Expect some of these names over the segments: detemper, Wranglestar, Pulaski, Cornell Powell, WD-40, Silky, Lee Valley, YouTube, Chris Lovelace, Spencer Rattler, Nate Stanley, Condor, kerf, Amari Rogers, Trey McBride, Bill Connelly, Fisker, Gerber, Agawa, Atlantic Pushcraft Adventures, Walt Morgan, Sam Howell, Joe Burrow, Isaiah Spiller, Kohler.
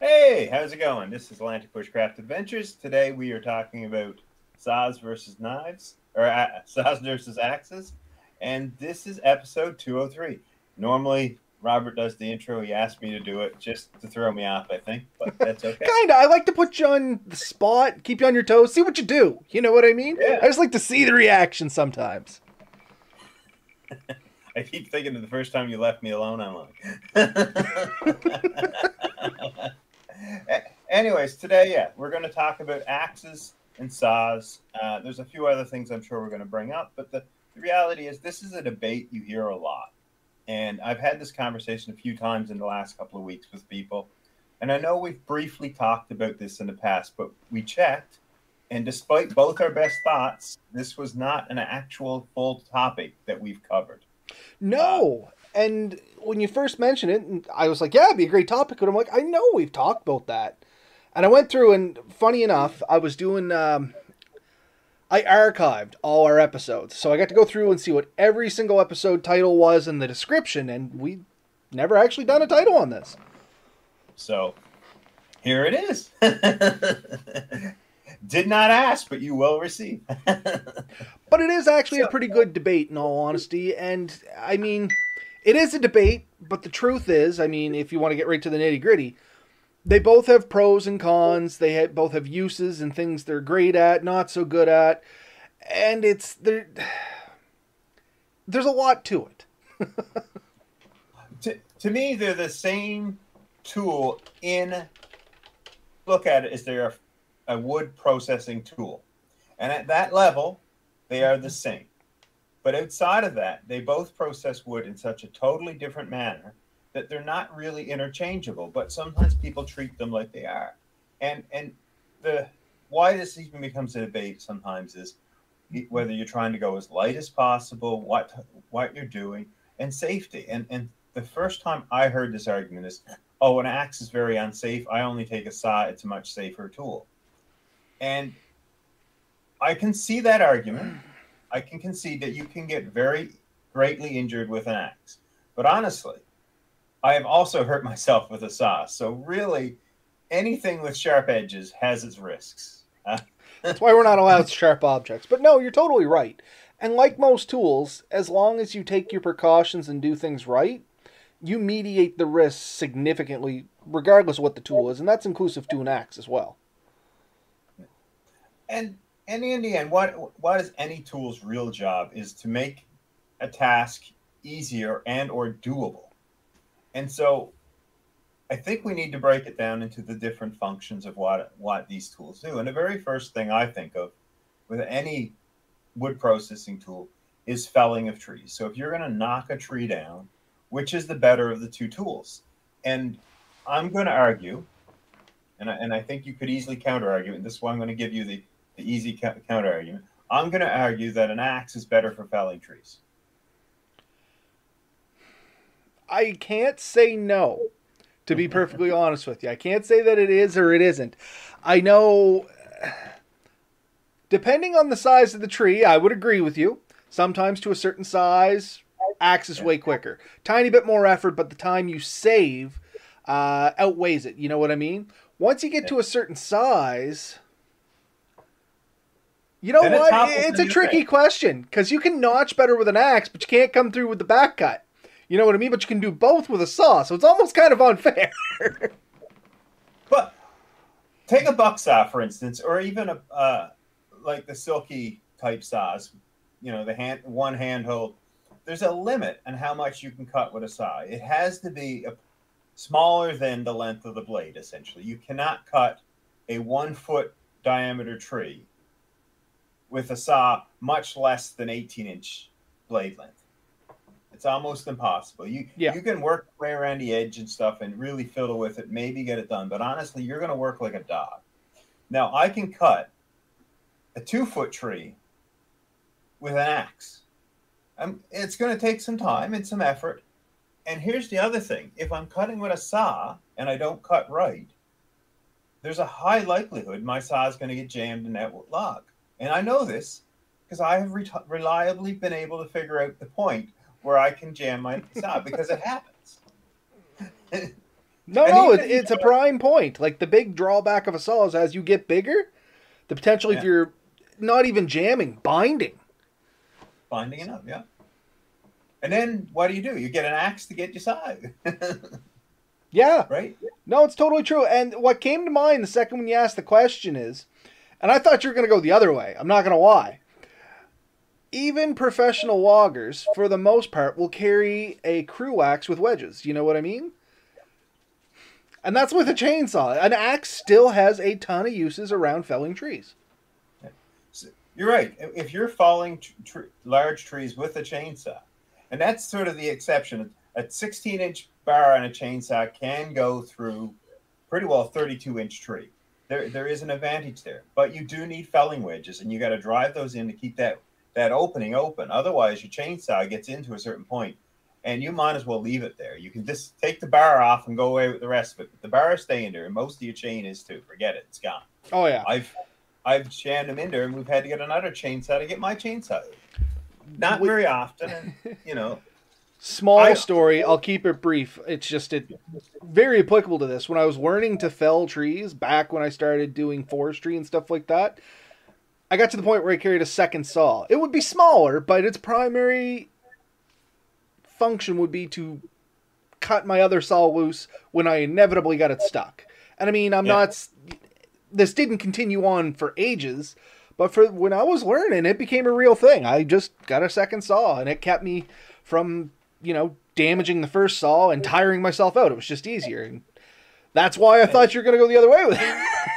Hey, how's it going? This is Atlantic Pushcraft Adventures. Today we are talking about saws versus knives, or saws versus axes, and this is episode 203. Normally, Robert does the intro. He asked me to do it just to throw me off, I think, but that's okay. Kinda. I like to put you on the spot, keep you on your toes, see what you do. You know what I mean? Yeah. I just like to see the reaction sometimes. I keep thinking of the first time you left me alone, I'm like... Anyways, today, yeah, we're going to talk about axes and saws. There's a few other things I'm sure we're going to bring up, but the reality is this is a debate you hear a lot. And I've had this conversation a few times in the last couple of weeks with people. And I know we've briefly talked about this in the past, but we checked. And despite both our best thoughts, this was not an actual full topic that we've covered. No. And when you first mentioned it, I was like, yeah, it'd be a great topic. But I'm like, I know we've talked about that. And I went through and, funny enough, I was doing, I archived all our episodes. So I got to go through and see what every single episode title was in the description. And we never actually done a title on this. So here it is. Did not ask, but you will receive. But it is actually a pretty good debate, in all honesty. And, I mean, it is a debate, but the truth is, I mean, if you want to get right to the nitty-gritty, they both have pros and cons. They both have uses and things they're great at, not so good at. And it's... there's a lot to it. to me, they're the same tool in... Look at it as they are... a wood processing tool. And at that level, they are the same. But outside of that, they both process wood in such a totally different manner that they're not really interchangeable, but sometimes people treat them like they are. And the why this even becomes a debate sometimes is whether you're trying to go as light as possible, what you're doing, and safety. And the first time I heard this argument is, oh, an axe is very unsafe. I only take a saw. It's a much safer tool. And I can see that argument. I can concede that you can get very greatly injured with an axe. But honestly, I have also hurt myself with a saw. So really, anything with sharp edges has its risks. That's why we're not allowed sharp objects. But no, you're totally right. And like most tools, as long as you take your precautions and do things right, you mediate the risks significantly, regardless of what the tool is. And that's inclusive to an axe as well. And in the end, what is any tool's real job is to make a task easier and or doable. And so I think we need to break it down into the different functions of what these tools do. And the very first thing I think of with any wood processing tool is felling of trees. So if you're going to knock a tree down, which is the better of the two tools? And I'm going to argue, and I think you could easily counter-argue, and this is why I'm going to give you the easy counter-argument. I'm going to argue that an axe is better for felling trees. I can't say no, to be perfectly honest with you. I can't say that it is or it isn't. I know, depending on the size of the tree, I would agree with you. Sometimes to a certain size, axe is way quicker. Tiny bit more effort, but the time you save outweighs it. You know what I mean? Once you get to a certain size, you know what? It's a tricky question because you can notch better with an axe, but you can't come through with the back cut. You know what I mean? But you can do both with a saw, so it's almost kind of unfair. But take a buck saw, for instance, or even a like the Silky type saws. You know, the one handhold. There's a limit on how much you can cut with a saw. It has to be a smaller than the length of the blade, essentially. You cannot cut a 1-foot diameter tree with a saw much less than 18-inch blade length. It's almost impossible. You can work your way around the edge and stuff and really fiddle with it, maybe get it done. But honestly, you're going to work like a dog. Now, I can cut a 2-foot tree with an axe. It's going to take some time and some effort. And here's the other thing. If I'm cutting with a saw and I don't cut right, there's a high likelihood my saw is going to get jammed in that log. And I know this because I have reliably been able to figure out the point where I can jam my saw because it happens. No, it's a prime point. Like, the big drawback of a saw is as you get bigger, the potential if you're not even jamming, binding. Binding it up, yeah. And then what do? You get an axe to get your saw. Yeah. Right? No, it's totally true. And what came to mind the second when you asked the question is, and I thought you were going to go the other way. I'm not going to lie. Even professional loggers, for the most part, will carry a crew axe with wedges. You know what I mean? And that's with a chainsaw. An axe still has a ton of uses around felling trees. You're right. If you're falling large trees with a chainsaw, and that's sort of the exception. A 16-inch bar on a chainsaw can go through pretty well a 32-inch tree. There is an advantage there, but you do need felling wedges, and you got to drive those in to keep that opening open. Otherwise, your chainsaw gets into a certain point, and you might as well leave it there. You can just take the bar off and go away with the rest of it. But the bar is staying there, and most of your chain is too. Forget it; it's gone. Oh yeah, I've jammed them in there, and we've had to get another chainsaw to get my chainsaw. Not very often, and, you know. Small story, I'll keep it brief. It's just very applicable to this. When I was learning to fell trees, back when I started doing forestry and stuff like that, I got to the point where I carried a second saw. It would be smaller, but its primary function would be to cut my other saw loose when I inevitably got it stuck. And I mean, this didn't continue on for ages, but for when I was learning, it became a real thing. I just got a second saw, and it kept me from... you know, damaging the first saw and tiring myself out. It was just easier. And that's why I thought you were going to go the other way with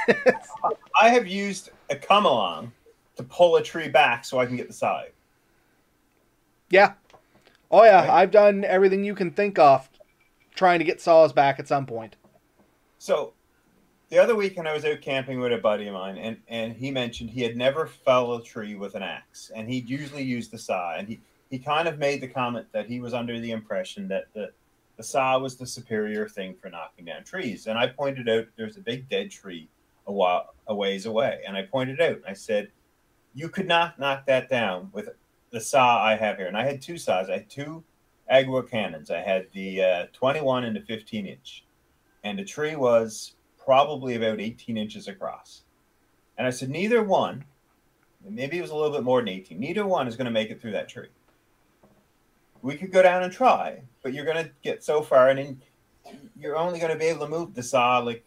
it. I have used a come along to pull a tree back so I can get the saw. Yeah. Oh yeah. Right? I've done everything you can think of trying to get saws back at some point. So the other weekend I was out camping with a buddy of mine, and he mentioned he had never felled a tree with an axe, and he'd usually used the saw, and he kind of made the comment that he was under the impression that the saw was the superior thing for knocking down trees. And I pointed out there's a big dead tree a ways away. And I pointed out, I said, you could not knock that down with the saw I have here. And I had two saws. I had two Agawa cannons. I had the 21 and the 15-inch. And the tree was probably about 18 inches across. And I said, neither one, maybe it was a little bit more than 18, neither one is going to make it through that tree. We could go down and try, but you're going to get so far, and then you're only going to be able to move the saw like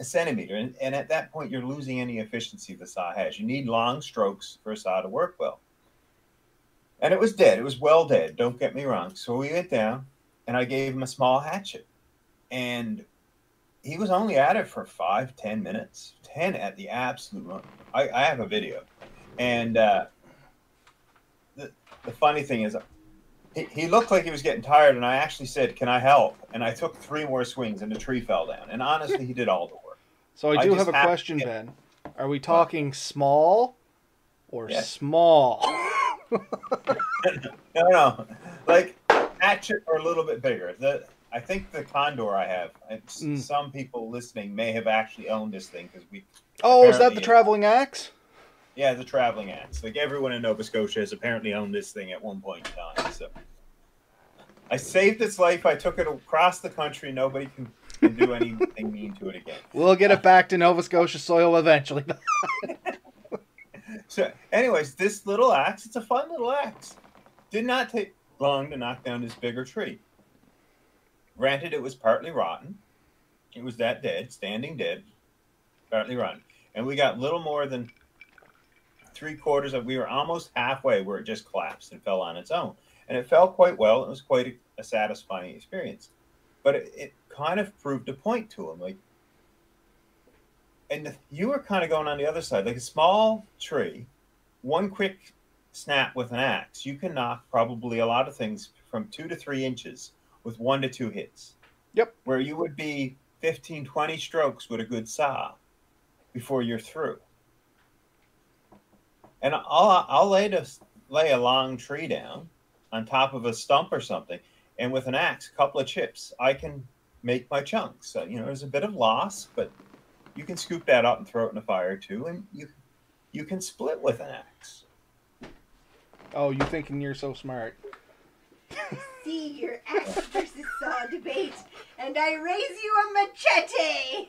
a centimeter. And at that point, you're losing any efficiency the saw has. You need long strokes for a saw to work well. And it was dead. It was well dead. Don't get me wrong. So we went down, and I gave him a small hatchet. And he was only at it for 5-10 minutes. 10 at the absolute moment. I have a video. And the funny thing is... He looked like he was getting tired, and I actually said, can I help? And I took 3 more swings, and the tree fell down. And honestly, he did all the work. So I do have a question, Ben. Are we talking small or small? No. Like, hatchet or a little bit bigger. I think the Condor I have, some people listening may have actually owned this thing. Oh, is that the traveling axe? Yeah, the traveling axe. Like, everyone in Nova Scotia has apparently owned this thing at one point in time. So I saved its life. I took it across the country. Nobody can do anything mean to it again. We'll get it back to Nova Scotia soil eventually. So, anyways, this little axe, it's a fun little axe. Did not take long to knock down this bigger tree. Granted, it was partly rotten. It was that dead, standing dead, partly rotten. And we got little more than... 3/4 of, we were almost halfway where it just collapsed and fell on its own, and it fell quite well. It was quite a satisfying experience, but it kind of proved a point to him. Like, and you were kind of going on the other side, like a small tree, one quick snap with an axe, you can knock probably a lot of things from 2 to 3 inches with 1 to 2 hits. Yep. Where you would be 15-20 strokes with a good saw before you're through. And I'll lay a long tree down on top of a stump or something, and with an axe, a couple of chips, I can make my chunks. So, you know, there's a bit of loss, but you can scoop that up and throw it in the fire too, and you can split with an axe. Oh, you thinking you're so smart. see your axe versus saw debate, and I raise you a machete.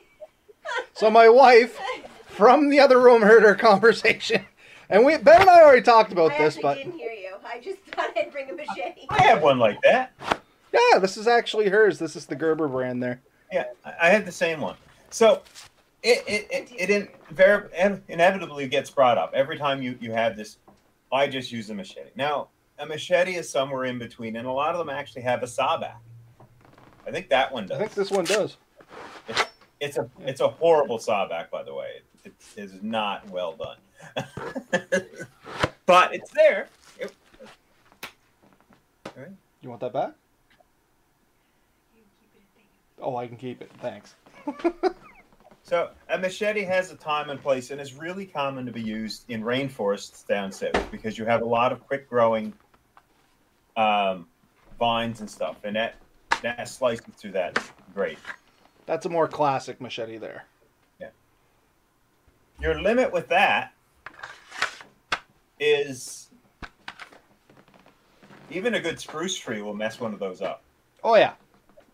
So my wife from the other room heard our conversation, and Ben and I already talked about this, but I didn't hear you. I just thought I'd bring a machete. I have one like that. Yeah, this is actually hers. This is the Gerber brand there. Yeah, I had the same one. So it inevitably gets brought up every time you have this. I just use a machete. Now, a machete is somewhere in between, and a lot of them actually have a saw back. I think that one does. I think this one does. It's a horrible saw back, by the way. It is not well done, but it's there. All right. You want that back? Oh, I can keep it. Thanks. So a machete has a time and place, and is really common to be used in rainforests down south because you have a lot of quick-growing vines and stuff, and that slices through that great. That's a more classic machete there. Yeah. Your limit with that is even a good spruce tree will mess one of those up. Oh yeah,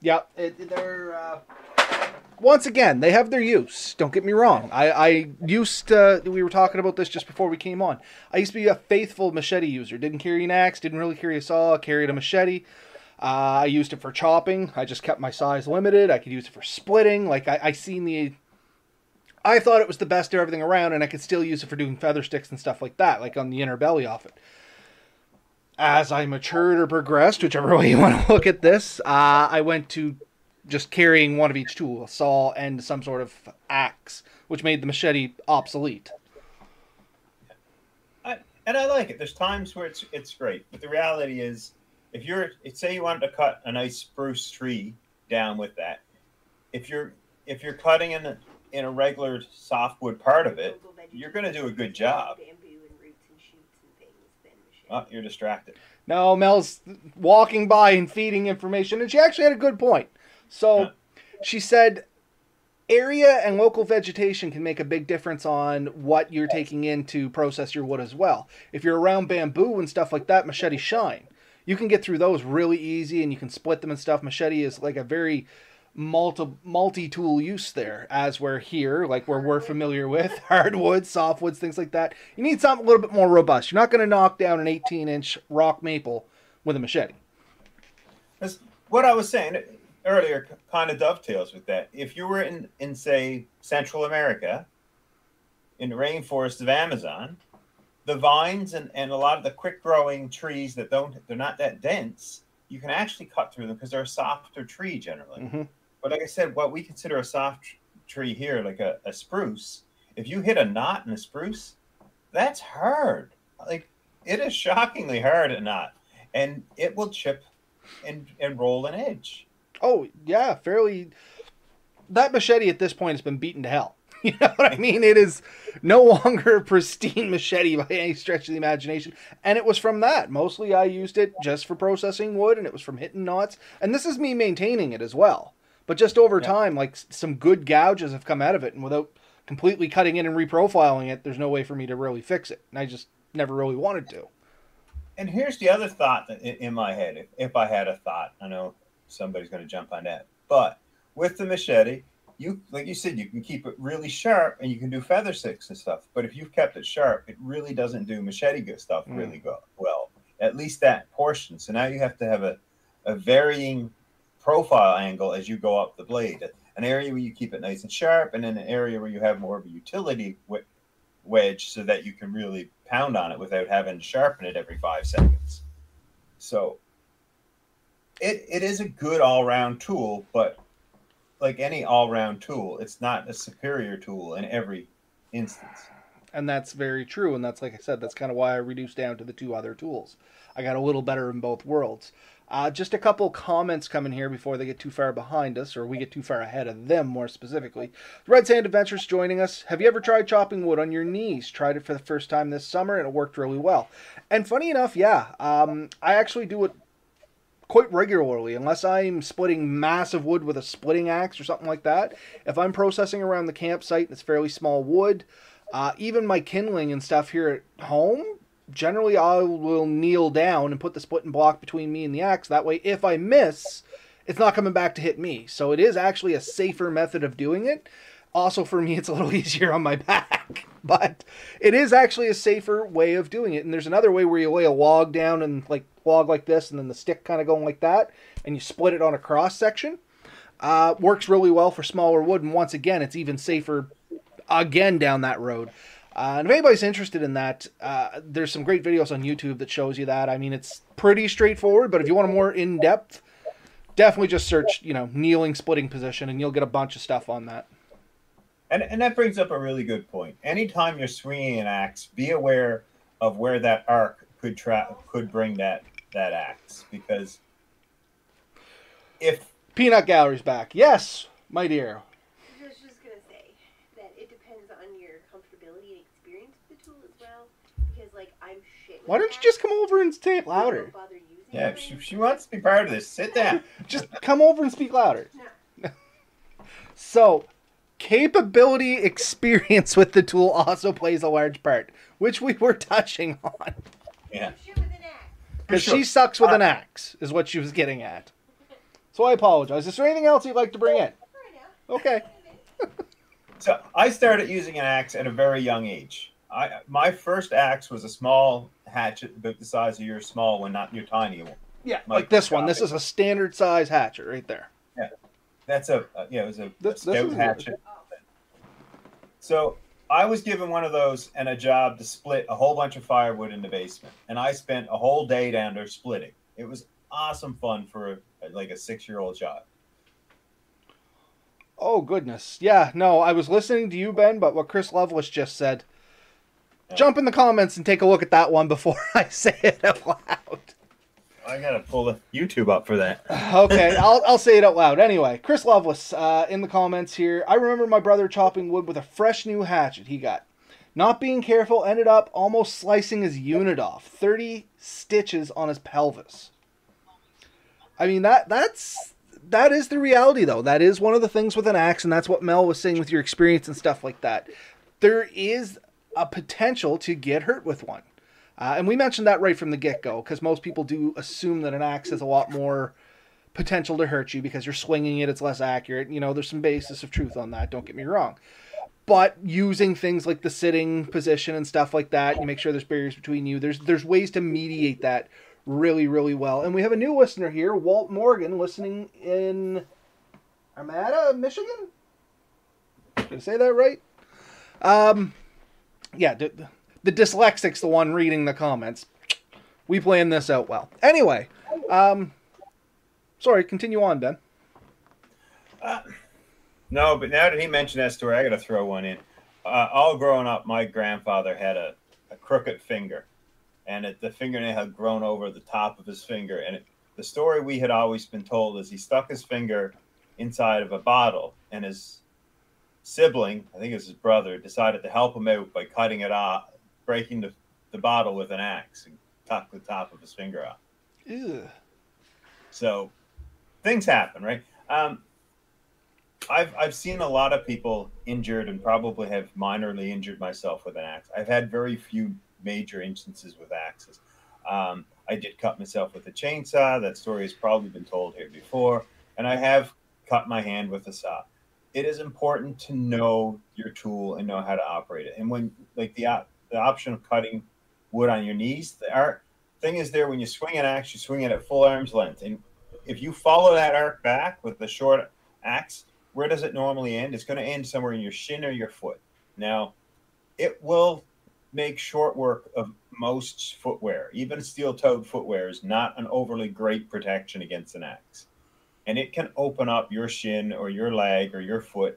yeah. Once again, they have their use. Don't get me wrong. I used to, we were talking about this just before we came on. I used to be a faithful machete user. Didn't carry an axe, didn't really carry a saw, carried a machete. I used it for chopping. I just kept my size limited. I could use it for splitting. Like, I thought it was the best of everything around, and I could still use it for doing feather sticks and stuff like that, like on the inner belly off it. As I matured or progressed, whichever way you want to look at this, I went to just carrying one of each tool, a saw and some sort of axe, which made the machete obsolete. And I like it. There's times where it's great, but the reality is, if say you wanted to cut a nice spruce tree down with that, if you're cutting in a regular softwood part of it, you're going to do a good job. Oh, you're distracted. No, Mel's walking by and feeding information, and she actually had a good point. So she said area and local vegetation can make a big difference on what you're taking in to process your wood as well. If you're around bamboo and stuff like that, machete shine. You can get through those really easy, and you can split them and stuff. Machete is like a very multi-tool use there, as we're here, like where we're familiar with hardwoods, softwoods, things like that. You need something a little bit more robust. You're not going to knock down an 18-inch rock maple with a machete. That's what I was saying earlier, kind of dovetails with that. If you were in say Central America, in the rainforests of Amazon, the vines and a lot of the quick growing trees that they're not that dense, you can actually cut through them because they're a softer tree generally. Mm-hmm. But like I said, what we consider a soft tree here, like a spruce, if you hit a knot in a spruce, that's hard. Like, it is shockingly hard a knot, and it will chip and roll an edge. Oh, yeah, fairly. That machete at this point has been beaten to hell. You know what I mean? It is no longer a pristine machete by any stretch of the imagination. And it was from that. Mostly I used it just for processing wood, and it was from hitting knots. And this is me maintaining it as well. But just over time, like, some good gouges have come out of it. And without completely cutting it and reprofiling it, there's no way for me to really fix it. And I just never really wanted to. And here's the other thought that in my head, if I had a thought, I know somebody's going to jump on that. But with the machete, like you said, you can keep it really sharp, and you can do feather sticks and stuff. But if you've kept it sharp, it really doesn't do machete stuff really well, at least that portion. So now you have to have a varying profile angle as you go up the blade, an area where you keep it nice and sharp, and then an area where you have more of a utility wedge so that you can really pound on it without having to sharpen it every 5 seconds. So It is a good all-round tool, but like any all-round tool, it's not a superior tool in every instance. And that's very true, and that's, like I said, that's kind of why I reduced down to the two other tools. I got a little better in both worlds. Just a couple comments coming here before they get too far behind us, or we get too far ahead of them, more specifically. Red Sand Adventures joining us. Have you ever tried chopping wood on your knees? Tried it for the first time this summer, and it worked really well. And funny enough, yeah, I actually do it quite regularly, unless I'm splitting massive wood with a splitting axe or something like that. If I'm processing around the campsite and it's fairly small wood, even my kindling and stuff here at home, generally I will kneel down and put the splitting block between me and the axe. That way, if I miss, it's not coming back to hit me. So it is actually a safer method of doing it. Also, for me, it's a little easier on my back, but it is actually a safer way of doing it. And there's another way where you lay a log down and log like this, and then the stick kind of going like that, and you split it on a cross section. Works really well for smaller wood, and once again, it's even safer again down that road. And if anybody's interested in that, there's some great videos on YouTube that shows you that. I mean, it's pretty straightforward, but if you want a more in-depth, definitely just search, you know, kneeling splitting position, and you'll get a bunch of stuff on that. And that brings up a really good point. Anytime you're swinging an axe, be aware of where that arc could bring that axe, because if Peanut Gallery's back, yes, my dear. I was just gonna say that it depends on your comfortability and experience with the tool as well, because like I'm shit. Why don't you just come over and say it louder? Yeah, she wants to be part of this. Sit down. Just come over and speak louder. No. So. Capability experience with the tool also plays a large part, which we were touching on. Yeah. Because she sucks with an axe, is what she was getting at. So I apologize. Is there anything else you'd like to bring in? Okay. So I started using an axe at a very young age. My first axe was a small hatchet, about the size of your small one, not your tiny one. Yeah, like this one. This is a standard size hatchet right there. Yeah. That's it was a stout hatchet. So I was given one of those and a job to split a whole bunch of firewood in the basement. And I spent a whole day down there splitting. It was awesome fun for like a 6-year-old child. Oh, goodness. Yeah, no, I was listening to you, Ben, but what Chris Lovelace just said, yeah. Jump in the comments and take a look at that one before I say it out loud. I gotta pull the YouTube up for that. Okay, I'll say it out loud. Anyway, Chris Lovelace in the comments here. I remember my brother chopping wood with a fresh new hatchet he got. Not being careful, ended up almost slicing his unit off. 30 stitches on his pelvis. I mean, that is the reality, though. That is one of the things with an axe, and that's what Mel was saying with your experience and stuff like that. There is a potential to get hurt with one. And we mentioned that right from the get-go, because most people do assume that an axe has a lot more potential to hurt you because you're swinging it, it's less accurate. You know, there's some basis of truth on that, don't get me wrong. But using things like the sitting position and stuff like that, you make sure there's barriers between you. There's ways to mediate that really, really well. And we have a new listener here, Walt Morgan, listening in Armada, Michigan? Did I say that right? Yeah, the dyslexic's the one reading the comments. We planned this out well. Anyway, sorry, continue on, Ben. No, but now that he mentioned that story, I got to throw one in. All growing up, my grandfather had a crooked finger, and the fingernail had grown over the top of his finger. And the story we had always been told is he stuck his finger inside of a bottle, and his sibling, I think it was his brother, decided to help him out by cutting it off. Breaking the bottle with an axe and cut the top of his finger off. Ew. So things happen, right? I've seen a lot of people injured and probably have minorly injured myself with an axe. I've had very few major instances with axes. I did cut myself with a chainsaw. That story has probably been told here before. And I have cut my hand with a saw. It is important to know your tool and know how to operate it. And when like the option of cutting wood on your knees. The arc thing is there when you swing an axe, you swing it at full arm's length. And if you follow that arc back with the short axe, where does it normally end? It's going to end somewhere in your shin or your foot. Now, it will make short work of most footwear. Even steel-toed footwear is not an overly great protection against an axe. And it can open up your shin or your leg or your foot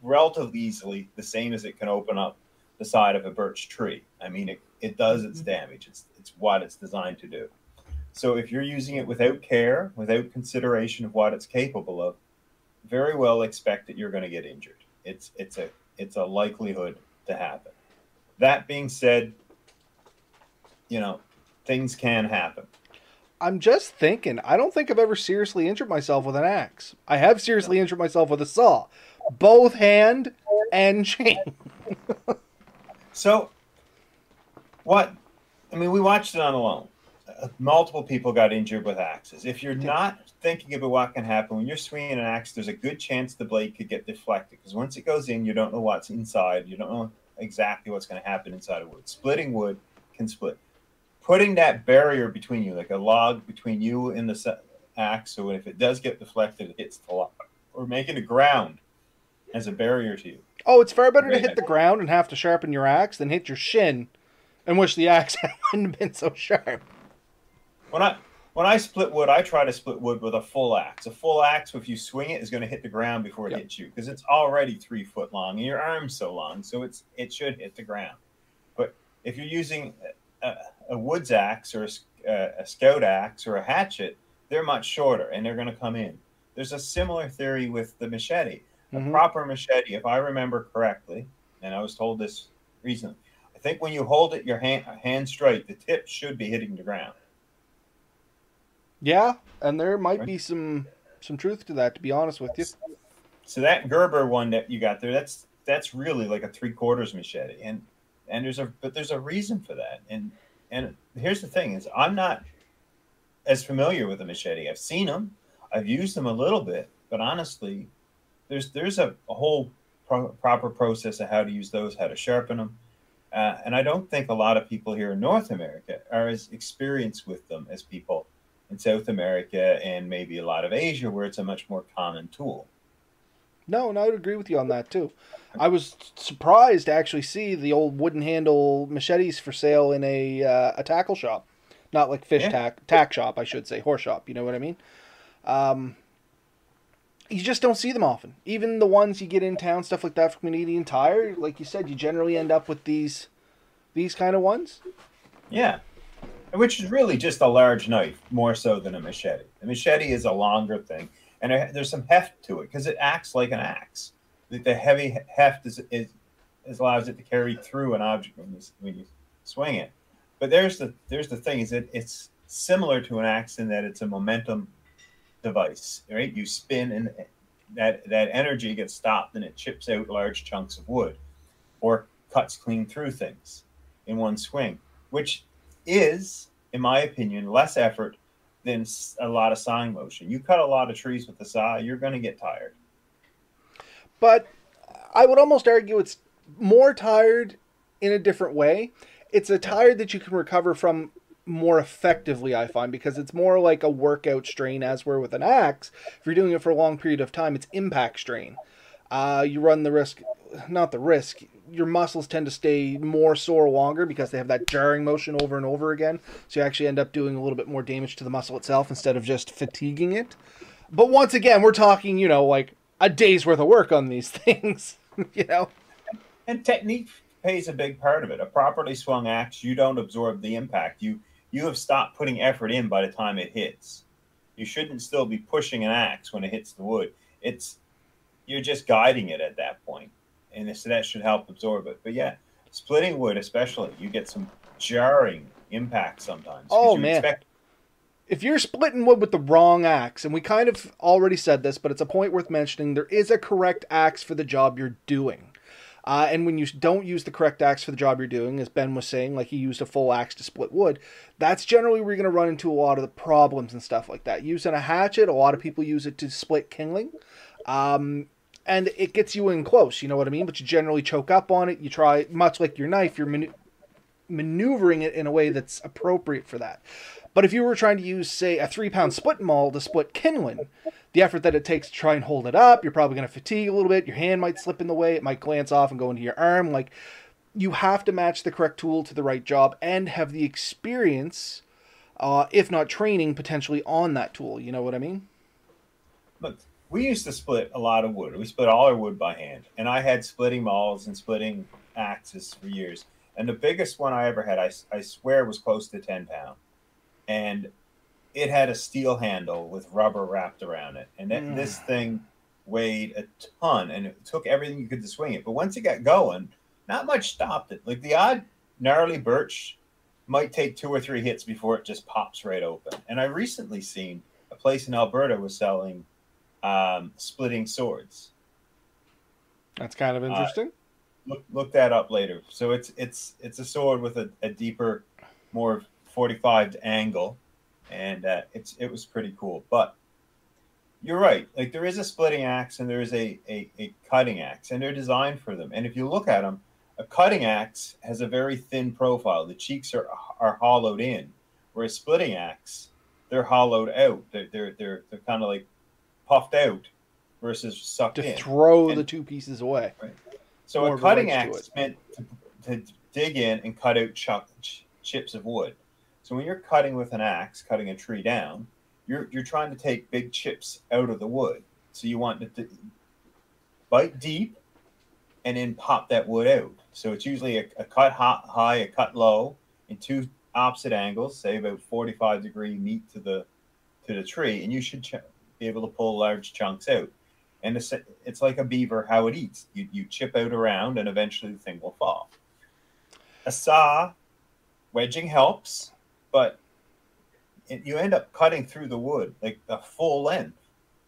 relatively easily, the same as it can open up the side of a birch tree. I mean, it does its damage. It's what it's designed to do. So if you're using it without care, without consideration of what it's capable of, very well expect that you're going to get injured. It's a likelihood to happen. That being said, you know, things can happen. I'm just thinking, I don't think I've ever seriously injured myself with an axe. I have seriously injured myself with a saw, both hand and chain. So, what I mean, we watched it on Alone. Multiple people got injured with axes. If you're not thinking about what can happen when you're swinging an axe, there's a good chance the blade could get deflected, because once it goes in, you don't know what's inside. You don't know exactly what's going to happen inside of wood. Splitting wood can split. Putting that barrier between you, like a log between you and the axe, so if it does get deflected, it hits the log. Or making a ground as a barrier to you. Oh, it's far better to hit the ground and have to sharpen your axe than hit your shin and wish the axe hadn't been so sharp. When I split wood, I try to split wood with a full axe. A full axe, if you swing it, is going to hit the ground before it hits you, because it's already 3 foot long and your arm's so long, so it should hit the ground. But if you're using a woods axe or a scout axe or a hatchet, they're much shorter and they're going to come in. There's a similar theory with the machete. A proper machete, if I remember correctly, and I was told this recently, I think when you hold it, your hand straight, the tip should be hitting the ground. Yeah, and there might be some truth to that, to be honest with you. So that Gerber one that you got there, that's really like a three-quarters machete, and there's a reason for that. And here's the thing: is I'm not as familiar with a machete. I've seen them, I've used them a little bit, but honestly, there's a whole proper process of how to use those, how to sharpen them. And I don't think a lot of people here in North America are as experienced with them as people in South America and maybe a lot of Asia, where it's a much more common tool. No, and I would agree with you on that too. I was surprised to actually see the old wooden handle machetes for sale in a tackle shop. Not like fish tack shop, I should say, horse shop, you know what I mean? You just don't see them often. Even the ones you get in town, stuff like that for Canadian Tire, like you said, you generally end up with these kind of ones. Yeah, which is really just a large knife, more so than a machete. The machete is a longer thing, and there's some heft to it because it acts like an axe. The heavy heft is allows it to carry through an object when you swing it. But there's the thing is that it's similar to an axe in that it's a momentum device, right? You spin and that energy gets stopped and it chips out large chunks of wood or cuts clean through things in one swing, which is, in my opinion, less effort than a lot of sawing motion. You cut a lot of trees with the saw, you're going to get tired. But I would almost argue it's more tired in a different way. It's a tired that you can recover from more effectively, I find, because it's more like a workout strain, as where with an axe, if you're doing it for a long period of time, it's impact strain. You run the risk, your muscles tend to stay more sore longer because they have that jarring motion over and over again, so you actually end up doing a little bit more damage to the muscle itself instead of just fatiguing it. But once again, we're talking, you know, like a day's worth of work on these things, you know? And technique pays a big part of it. A properly swung axe, you don't absorb the impact. You have stopped putting effort in by the time it hits. You shouldn't still be pushing an axe when it hits the wood. You're just guiding it at that point, and so that should help absorb it. But yeah, splitting wood especially, you get some jarring impact sometimes. Oh, man. If you're splitting wood with the wrong axe, and we kind of already said this, but it's a point worth mentioning, there is a correct axe for the job you're doing. And when you don't use the correct axe for the job you're doing, as Ben was saying, like he used a full axe to split wood, that's generally where you're going to run into a lot of the problems and stuff like that. Using a hatchet, a lot of people use it to split kindling, and it gets you in close, you know what I mean? But you generally choke up on it. You try, much like your knife, you're maneuvering it in a way that's appropriate for that. But if you were trying to use, say, a 3-pound split maul to split kindling, the effort that it takes to try and hold it up, you're probably going to fatigue a little bit. Your hand might slip in the way. It might glance off and go into your arm. Like, you have to match the correct tool to the right job and have the experience, if not training, potentially on that tool. You know what I mean? Look, we used to split a lot of wood. We split all our wood by hand. And I had splitting mauls and splitting axes for years. And the biggest one I ever had, I swear, was close to 10 pounds. And it had a steel handle with rubber wrapped around it. And this thing weighed a ton, and it took everything you could to swing it. But once it got going, not much stopped it. Like, the odd gnarly birch might take 2 or 3 hits before it just pops right open. And I recently seen a place in Alberta was selling splitting swords. That's kind of interesting. Look that up later. So it's a sword with a deeper more of 45 to angle, and it was pretty cool. But you're right, like there is a splitting axe and there is a cutting axe, and they're designed for them. And if you look at them, a cutting axe has a very thin profile. The cheeks are hollowed in, where a splitting axe, they're hollowed out. They're kind of like puffed out versus sucked in. To throw the two pieces away. Right. So a cutting axe is meant to dig in and cut out chips of wood. So when you're cutting with an axe, cutting a tree down, you're trying to take big chips out of the wood. So you want to bite deep and then pop that wood out. So it's usually a cut high, a cut low, in two opposite angles, say about 45 degree meet to the tree, and you should be able to pull large chunks out. And it's like a beaver, how it eats. You chip out around, and eventually the thing will fall. A saw, wedging helps, but you end up cutting through the wood, like the full length.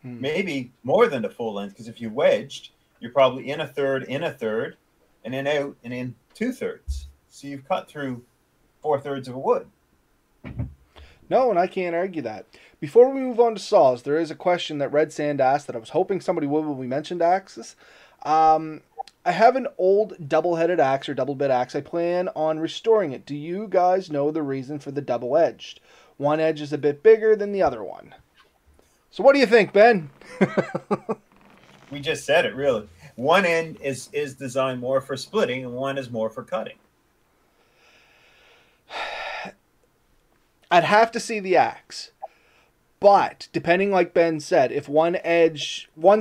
Maybe more than the full length, because if you wedged, you're probably in a third, and then out, and in two-thirds. So you've cut through four-thirds of a wood. No, and I can't argue that. Before we move on to saws, there is a question that Red Sand asked that I was hoping somebody would when we mentioned axes. I have an old double-headed axe or double-bit axe. I plan on restoring it. Do you guys know the reason for the double-edged? One edge is a bit bigger than the other one. So what do you think, Ben? We just said it, really. One end is designed more for splitting, and one is more for cutting. I'd have to see the axe, but depending, like Ben said, if one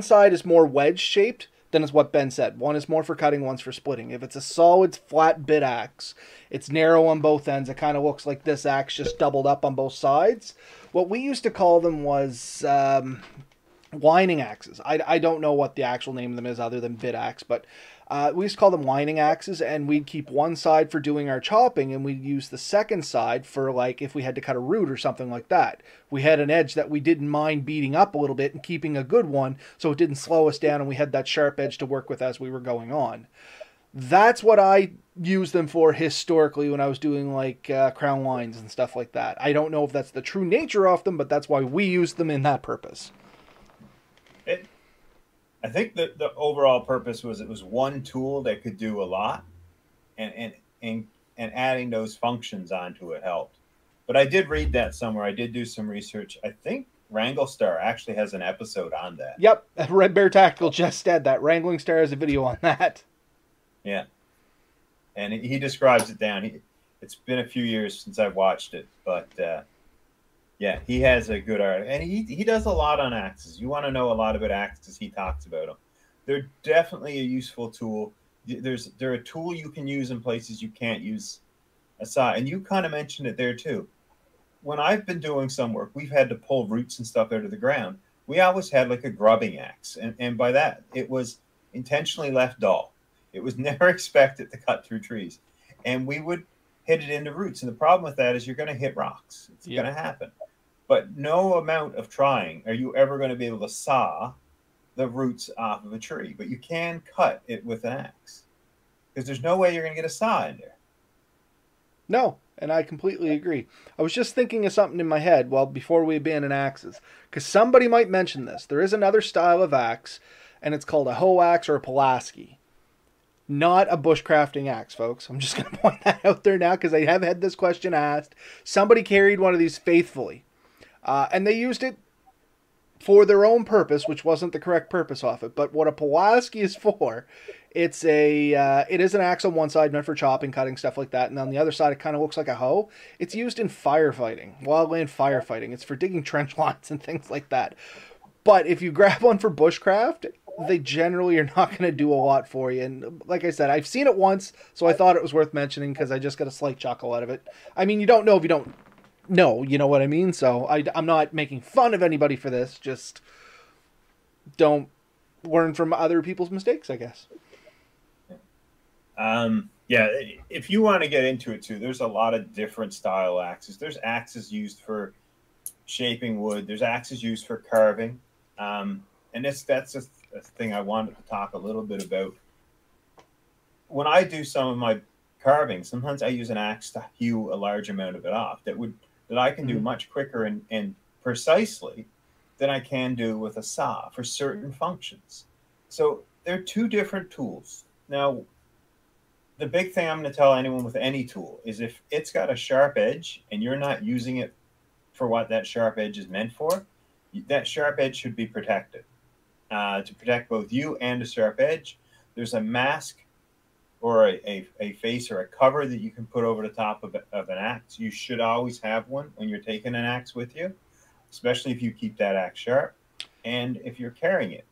side is more wedge shaped, then it's what Ben said. One is more for cutting, one's for splitting. If it's a solid flat bit axe, it's narrow on both ends. It kind of looks like this axe just doubled up on both sides. What we used to call them was lining axes. I don't know what the actual name of them is other than bit axe, but we used to call them lining axes, and we'd keep one side for doing our chopping, and we'd use the second side for, like, if we had to cut a root or something like that. We had an edge that we didn't mind beating up a little bit and keeping a good one, so it didn't slow us down, and we had that sharp edge to work with as we were going on. That's what I used them for historically when I was doing, like, crown lines and stuff like that. I don't know if that's the true nature of them, but that's why we used them in that purpose. I think that the overall purpose was it was one tool that could do a lot, and adding those functions onto it helped. But I did read that somewhere. I did do some research. I think Wranglestar actually has an episode on that. Yep, Red Bear Tactical just said that. Wranglestar has a video on that. Yeah, and he describes it down. It's been a few years since I've watched it, but yeah, he has a good art, and he does a lot on axes. You want to know a lot about axes, he talks about them. They're definitely a useful tool. They're a tool you can use in places you can't use a saw, and you kind of mentioned it there too. When I've been doing some work, we've had to pull roots and stuff out of the ground. We always had like a grubbing axe, and by that, it was intentionally left dull. It was never expected to cut through trees, and we would hit it into roots, and the problem with that is you're going to hit rocks. It's going to happen. But no amount of trying are you ever going to be able to saw the roots off of a tree. But you can cut it with an axe, because there's no way you're going to get a saw in there. No, and I completely agree. I was just thinking of something in my head before we abandon axes, because somebody might mention this. There is another style of axe, and it's called a hoe axe or a Pulaski. Not a bushcrafting axe, folks. I'm just going to point that out there now, because I have had this question asked. Somebody carried one of these faithfully. And they used it for their own purpose, which wasn't the correct purpose of it. But what a Pulaski is for, it is an axe on one side meant for chopping, cutting, stuff like that. And on the other side, it kind of looks like a hoe. It's used in firefighting, wildland firefighting. It's for digging trench lines and things like that. But if you grab one for bushcraft, they generally are not going to do a lot for you. And like I said, I've seen it once, so I thought it was worth mentioning because I just got a slight chuckle out of it. I mean, you don't know if you don't. No, you know what I mean? So I'm not making fun of anybody for this. Just don't learn from other people's mistakes, I guess. Yeah, if you want to get into it too, there's a lot of different style axes. There's axes used for shaping wood. There's axes used for carving. And that's a thing I wanted to talk a little bit about. When I do some of my carving, sometimes I use an axe to hew a large amount of it off that I can do much quicker and precisely than I can do with a saw for certain functions. So they're two different tools. Now, the big thing I'm going to tell anyone with any tool is if it's got a sharp edge and you're not using it for what that sharp edge is meant for, that sharp edge should be protected. To protect both you and a sharp edge, there's a mask or a face or a cover that you can put over the top of an axe. You should always have one when you're taking an axe with you, especially if you keep that axe sharp and if you're carrying it.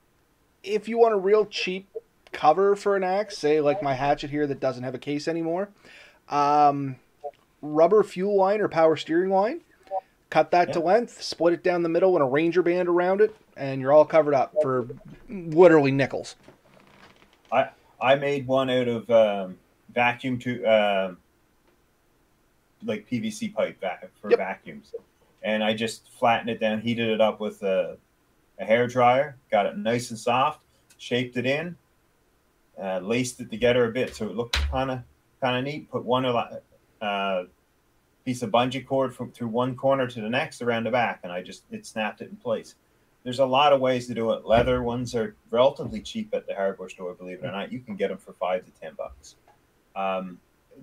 If you want a real cheap cover for an axe, say like my hatchet here that doesn't have a case anymore, rubber fuel line or power steering line, cut that to length, split it down the middle and a ranger band around it, and you're all covered up for literally nickels. I made one out of vacuum to like PVC pipe for vacuums, and I just flattened it down, heated it up with a hair dryer, got it nice and soft, shaped it in, laced it together a bit so it looked kind of neat. Put one piece of bungee cord through one corner to the next around the back, and it snapped it in place. There's a lot of ways to do it. Leather ones are relatively cheap at the hardware store, believe it or not. You can get them for $5 to $10.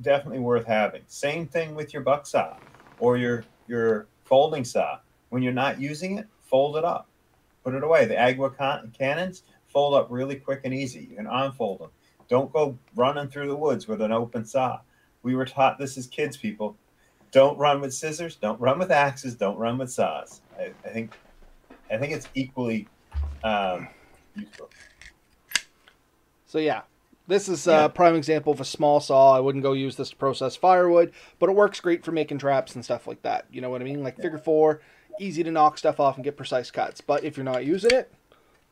Definitely worth having. Same thing with your buck saw or your folding saw. When you're not using it, fold it up, put it away. The Agawa cannons fold up really quick and easy. You can unfold them. Don't go running through the woods with an open saw. We were taught this as kids, people. Don't run with scissors. Don't run with axes. Don't run with saws. I think it's equally useful. So yeah, this is a prime example of a small saw. I wouldn't go use this to process firewood, but it works great for making traps and stuff like that. You know what I mean? Like figure four, easy to knock stuff off and get precise cuts. But if you're not using it,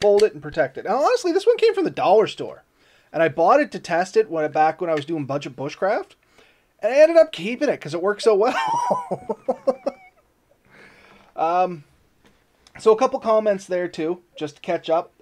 fold it and protect it. And honestly, this one came from the dollar store, and I bought it to test it back when I was doing budget bushcraft, and I ended up keeping it because it worked so well. So a couple comments there, too, just to catch up.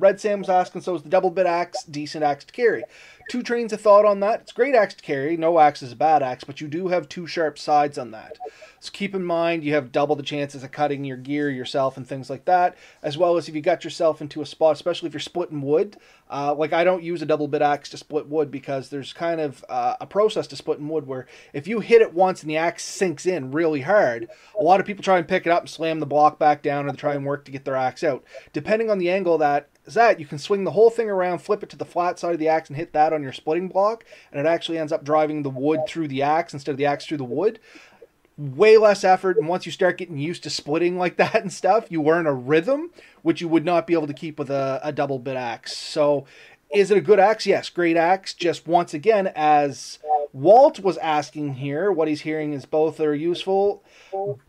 Red Sam was asking, so is the double bit axe decent axe to carry? Two trains of thought on that. It's a great axe to carry. No axe is a bad axe, but you do have two sharp sides on that. So keep in mind you have double the chances of cutting your gear yourself and things like that, as well as if you got yourself into a spot, especially if you're splitting wood. Like I don't use a double bit axe to split wood because there's kind of a process to splitting wood where if you hit it once and the axe sinks in really hard, a lot of people try and pick it up and slam the block back down or they try and work to get their axe out. Depending on the angle you can swing the whole thing around, flip it to the flat side of the axe and hit that on your splitting block, and it actually ends up driving the wood through the axe instead of the axe through the wood. Way less effort, and once you start getting used to splitting like that and stuff, you learn a rhythm, which you would not be able to keep with a double bit axe. So is it a good axe? Yes, great axe. Just once again, as Walt was asking here, what he's hearing is both are useful,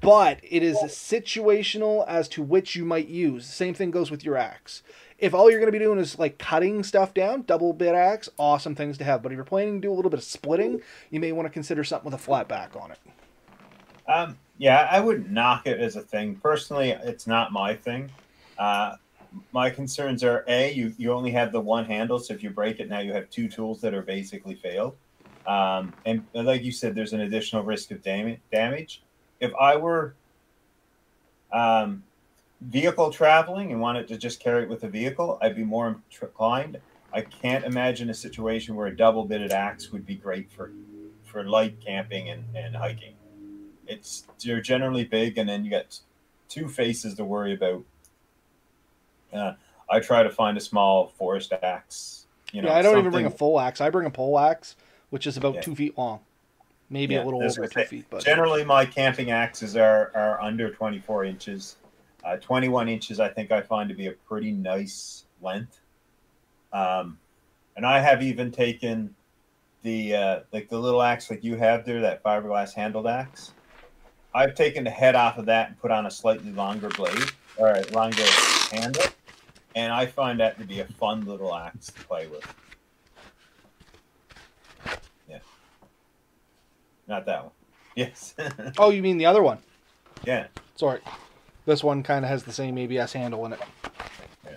but it is situational as to which you might use. The same thing goes with your axe. If all you're going to be doing is like cutting stuff down, double bit axe, awesome things to have. But if you're planning to do a little bit of splitting, you may want to consider something with a flat back on it. Yeah, I wouldn't knock it as a thing. Personally, it's not my thing. My concerns are, A, you only have the one handle, so if you break it now, you have two tools that are basically failed. And like you said, there's an additional risk of damage. If I were... vehicle traveling and wanted to just carry it with a vehicle, I'd be more inclined. I can't imagine a situation where a double-bitted axe would be great for light camping and hiking. They're generally big, and then you got two faces to worry about. I try to find a small forest axe. You know, I don't even bring a full axe. I bring a pole axe, which is about 2 feet long, maybe a little over 2 feet. But generally, my camping axes are under 24 inches. 21 inches, I think I find to be a pretty nice length. And I have even taken the little axe like you have there, that fiberglass handled axe. I've taken the head off of that and put on a slightly longer blade or a longer handle. And I find that to be a fun little axe to play with. Yeah. Not that one. Yes. Oh, you mean the other one? Yeah. Sorry. This one kind of has the same ABS handle in it. Yeah.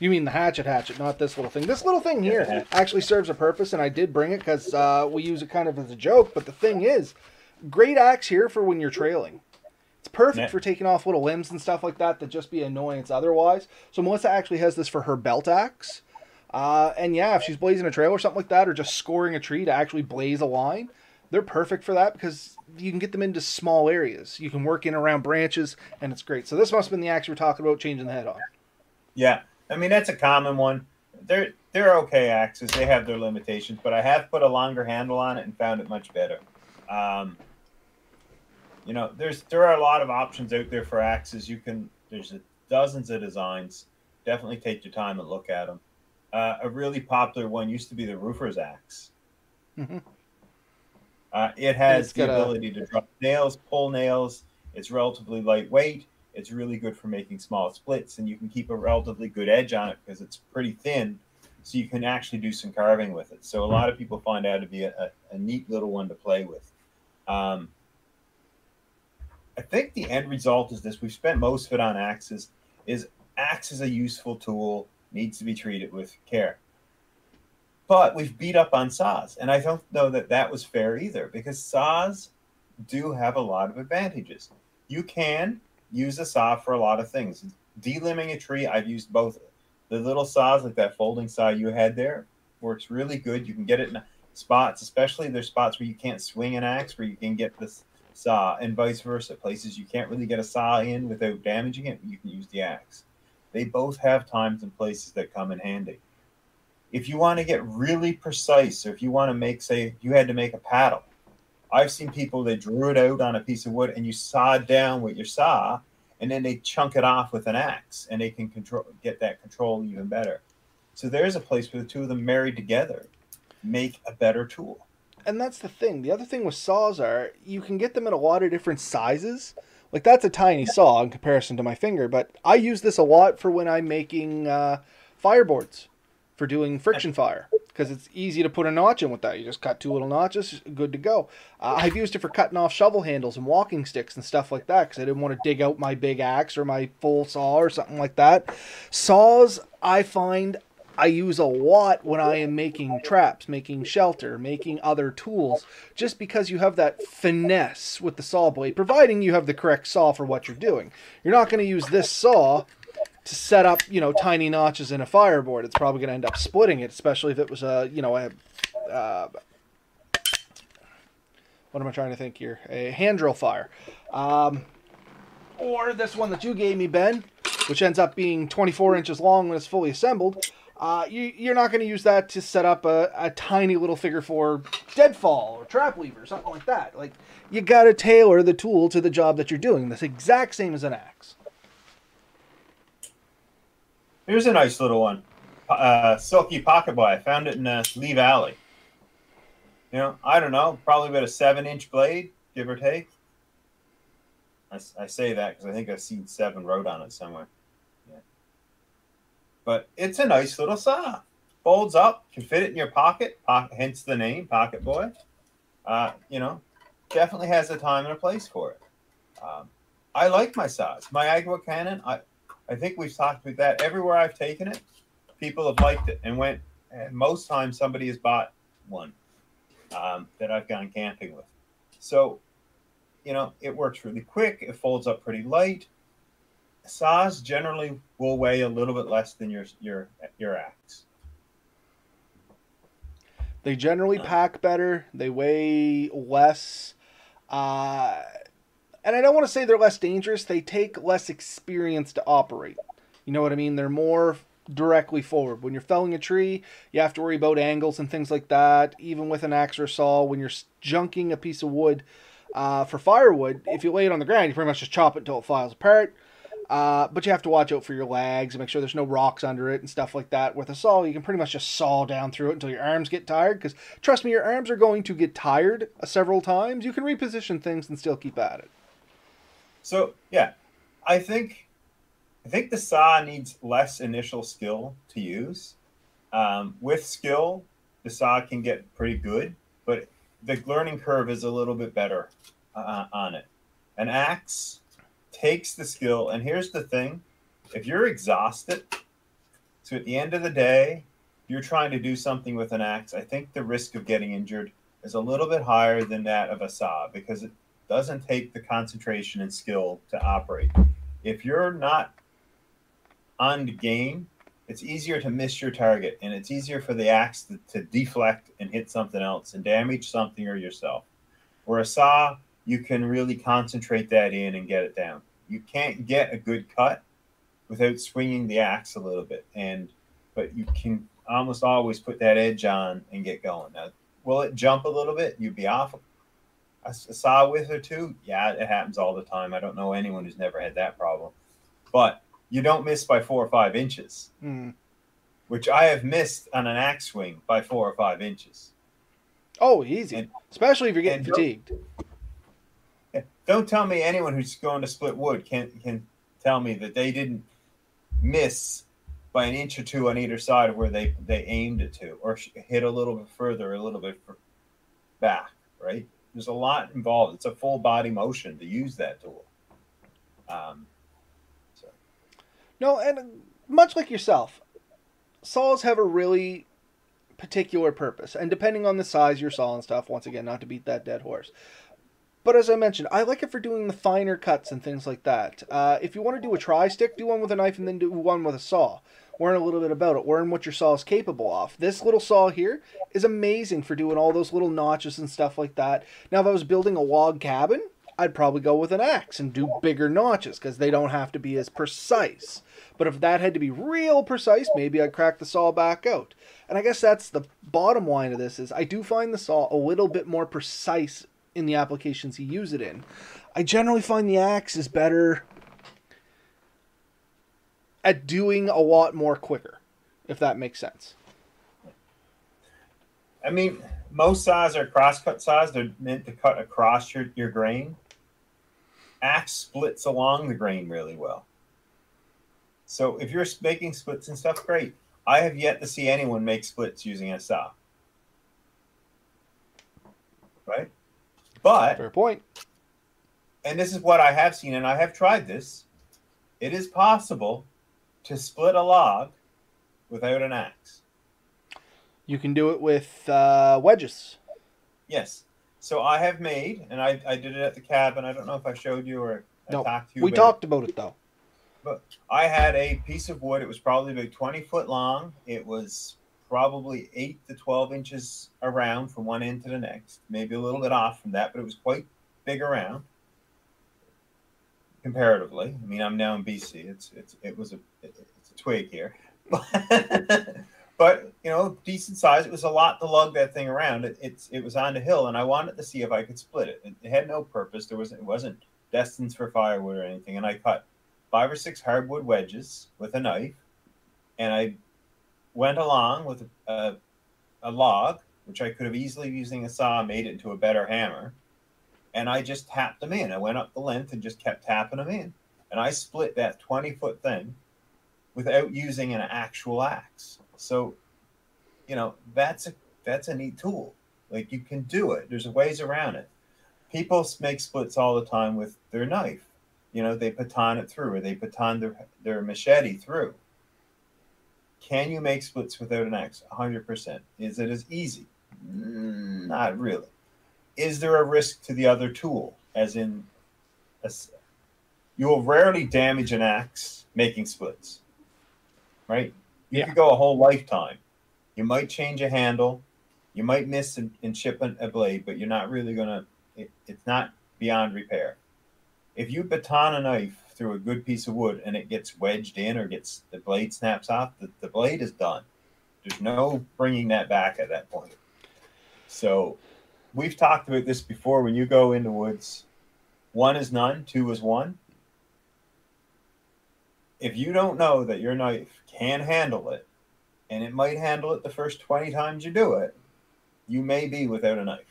You mean the hatchet, not this little thing. This little thing here actually serves a purpose, and I did bring it because we use it kind of as a joke. But the thing is, great axe here for when you're trailing. It's perfect for taking off little limbs and stuff like that that just be annoyance otherwise. So Melissa actually has this for her belt axe. And yeah, if she's blazing a trail or something like that, or just scoring a tree to actually blaze a line, they're perfect for that because you can get them into small areas. You can work in around branches, and it's great. So this must have been the axe you were talking about changing the head on. Yeah, I mean, that's a common one. They're okay axes. They have their limitations, but I have put a longer handle on it and found it much better. You know, there are a lot of options out there for axes. There's dozens of designs. Definitely take your time and look at them. A really popular one used to be the roofer's axe. Mm-hmm. It has the ability to drop nails, pull nails. It's relatively lightweight. It's really good for making small splits, and you can keep a relatively good edge on it because it's pretty thin, so you can actually do some carving with it. So a lot of people find out to be a neat little one to play with. I think the end result is this. We've spent most of it on axes. Axe is a useful tool, needs to be treated with care. But we've beat up on saws, and I don't know that that was fair either, because saws do have a lot of advantages. You can use a saw for a lot of things. Delimbing a tree, I've used both. The little saws, like that folding saw you had there, works really good. You can get it in spots, especially there's spots where you can't swing an axe, where you can get this saw, and vice versa. Places you can't really get a saw in without damaging it, you can use the axe. They both have times and places that come in handy. If you want to get really precise, or if you want to make, say, you had to make a paddle, I've seen people that drew it out on a piece of wood and you sawed down with your saw, and then they chunk it off with an axe, and they can get that control even better. So there's a place where the two of them married together make a better tool. And that's the thing. The other thing with saws are you can get them in a lot of different sizes. Like, that's a tiny saw in comparison to my finger, but I use this a lot for when I'm making fireboards for doing friction fire, because it's easy to put a notch in with that. You just cut two little notches, good to go. I've used it for cutting off shovel handles and walking sticks and stuff like that, because I didn't want to dig out my big axe or my full saw or something like that. Saws, I find I use a lot when I am making traps, making shelter, making other tools, just because you have that finesse with the saw blade, providing you have the correct saw for what you're doing. You're not going to use this saw to set up, you know, tiny notches in a fireboard. It's probably going to end up splitting it, especially if it was a, you know, what am I trying to think here? A hand drill fire. Or this one that you gave me, Ben, which ends up being 24 inches long when it's fully assembled. You're not going to use that to set up a tiny little figure four deadfall or trap lever or something like that. Like, you got to tailor the tool to the job that you're doing. That's exact same as an axe. Here's a nice little one. Silky pocket boy. I found it in Lee Valley. You know, I don't know, probably about a 7-inch blade, give or take. I say that because I think I've seen 7 wrote on it somewhere. But it's a nice little saw. Folds up, can fit it in your pocket, hence the name, Pocket Boy. You know, definitely has a time and a place for it. I like my saws. My Agawa Cannon, I think we've talked about that. Everywhere I've taken it, people have liked it and went. And most times somebody has bought one that I've gone camping with. So, you know, it works really quick. It folds up pretty light. Saws generally will weigh a little bit less than your axe. They generally pack better. They weigh less. And I don't want to say they're less dangerous. They take less experience to operate. You know what I mean? They're more directly forward. When you're felling a tree, you have to worry about angles and things like that. Even with an axe or saw, when you're junking a piece of wood for firewood, if you lay it on the ground, you pretty much just chop it until it files apart. But you have to watch out for your legs and make sure there's no rocks under it and stuff like that. With a saw, you can pretty much just saw down through it until your arms get tired. Because, trust me, your arms are going to get tired several times. You can reposition things and still keep at it. So, yeah, I think the saw needs less initial skill to use. With skill, the saw can get pretty good, but the learning curve is a little bit better on it. An axe takes the skill, and here's the thing: if you're exhausted, So at the end of the day, if you're trying to do something with an axe, I think the risk of getting injured is a little bit higher than that of a saw, because it doesn't take the concentration and skill to operate. If you're not on the game, it's easier to miss your target, and it's easier for the axe to deflect and hit something else and damage something or yourself. Where a saw, you can really concentrate that in and get it down. You can't get a good cut without swinging the axe a little bit, but you can almost always put that edge on and get going. Now, will it jump a little bit? You'd be off a saw with or two? Yeah, it happens all the time. I don't know anyone who's never had that problem. But you don't miss by 4 or 5 inches, which I have missed on an axe swing by 4 or 5 inches. Oh, easy. And, especially if you're getting fatigued. Don't tell me anyone who's going to split wood can tell me that they didn't miss by an inch or two on either side of where they aimed it to, or hit a little bit further, a little bit back, right? There's a lot involved. It's a full body motion to use that tool. No, and much like yourself, saws have a really particular purpose. And depending on the size of your saw and stuff, once again, not to beat that dead horse. But as I mentioned, I like it for doing the finer cuts and things like that. If you want to do a tri-stick, do one with a knife and then do one with a saw. Learn a little bit about it. Learn what your saw is capable of. This little saw here is amazing for doing all those little notches and stuff like that. Now, if I was building a log cabin, I'd probably go with an axe and do bigger notches because they don't have to be as precise. But if that had to be real precise, maybe I'd crack the saw back out. And I guess that's the bottom line of this is I do find the saw a little bit more precise in the applications you use it in. I generally find the axe is better at doing a lot more quicker, if that makes sense. I mean, most saws are crosscut saws. They're meant to cut across your grain. Axe splits along the grain really well. So if you're making splits and stuff, great. I have yet to see anyone make splits using a saw. Right? But, fair point. And this is what I have seen, and I have tried this. It is possible to split a log without an axe. You can do it with wedges. Yes. So I have made, and I did it at the cabin. I don't know if I showed you or talked to you. We talked about it, though. But I had a piece of wood. It was probably about 20 foot long. It was probably 8 to 12 inches around from one end to the next, maybe a little bit off from that, but it was quite big around comparatively. I mean, I'm now in BC. It's a twig here, but you know, decent size. It was a lot to lug that thing around. It was on the hill, and I wanted to see if I could split it. It had no purpose. It wasn't destined for firewood or anything. And I cut 5 or 6 hardwood wedges with a knife, and I went along with a log, which I could have easily, using a saw, made it into a better hammer. And I just tapped them in. I went up the length and just kept tapping them in. And I split that 20-foot thing without using an actual axe. So, you know, that's a neat tool. Like, you can do it. There's ways around it. People make splits all the time with their knife. You know, they baton it through, or they baton their machete through. Can you make splits without an axe? 100%. Is it as easy? Not really. Is there a risk to the other tool? As in, you will rarely damage an axe making splits, right? You could go a whole lifetime. You might change a handle. You might miss and chip a blade, but you're not really going to, it's not beyond repair. If you baton a knife through a good piece of wood and it gets wedged in or gets the blade snaps off, the blade is done. There's no bringing that back at that point. So we've talked about this before. When you go in the woods, 1 is none, 2 is 1. If you don't know that your knife can handle it, and it might handle it the first 20 times you do it, you may be without a knife.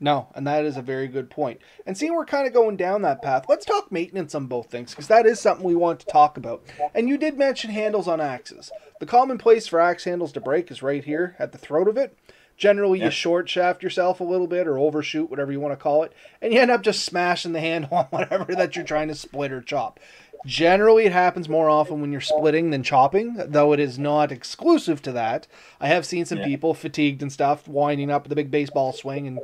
No, and that is a very good point. And seeing we're kind of going down that path, let's talk maintenance on both things, because that is something we want to talk about. And you did mention handles on axes. The common place for axe handles to break is right here at the throat of it. Generally, you short shaft yourself a little bit, or overshoot, whatever you want to call it, and you end up just smashing the handle on whatever that you're trying to split or chop. Generally, it happens more often when you're splitting than chopping, though it is not exclusive to that. I have seen some people fatigued and stuff winding up with a big baseball swing and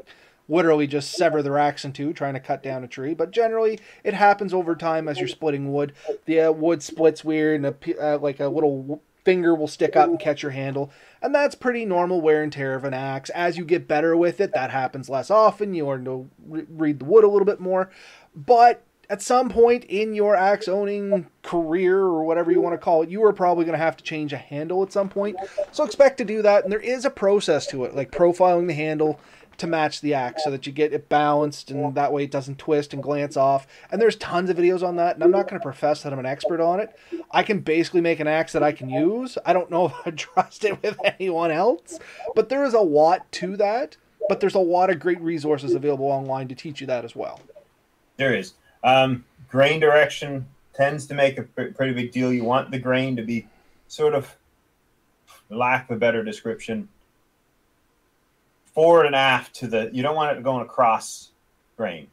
literally just sever their axe in two trying to cut down a tree. But generally, it happens over time as you're splitting wood. The wood splits weird, and like a little finger will stick up and catch your handle. And that's pretty normal wear and tear of an axe. As you get better with it, that happens less often. You learn to read the wood a little bit more. But at some point in your axe-owning career, or whatever you want to call it, you are probably going to have to change a handle at some point. So expect to do that, and there is a process to it, like profiling the handle to match the axe so that you get it balanced, and that way it doesn't twist and glance off. And there's tons of videos on that, and I'm not going to profess that I'm an expert on it. I can basically make an axe that I can use. I don't know if I trust it with anyone else, but there is a lot to that. But there's a lot of great resources available online to teach you that as well. There is. Grain direction tends to make a pretty big deal. You want the grain to be sort of, for lack of a better description, forward and aft to the, you don't want it going across grain.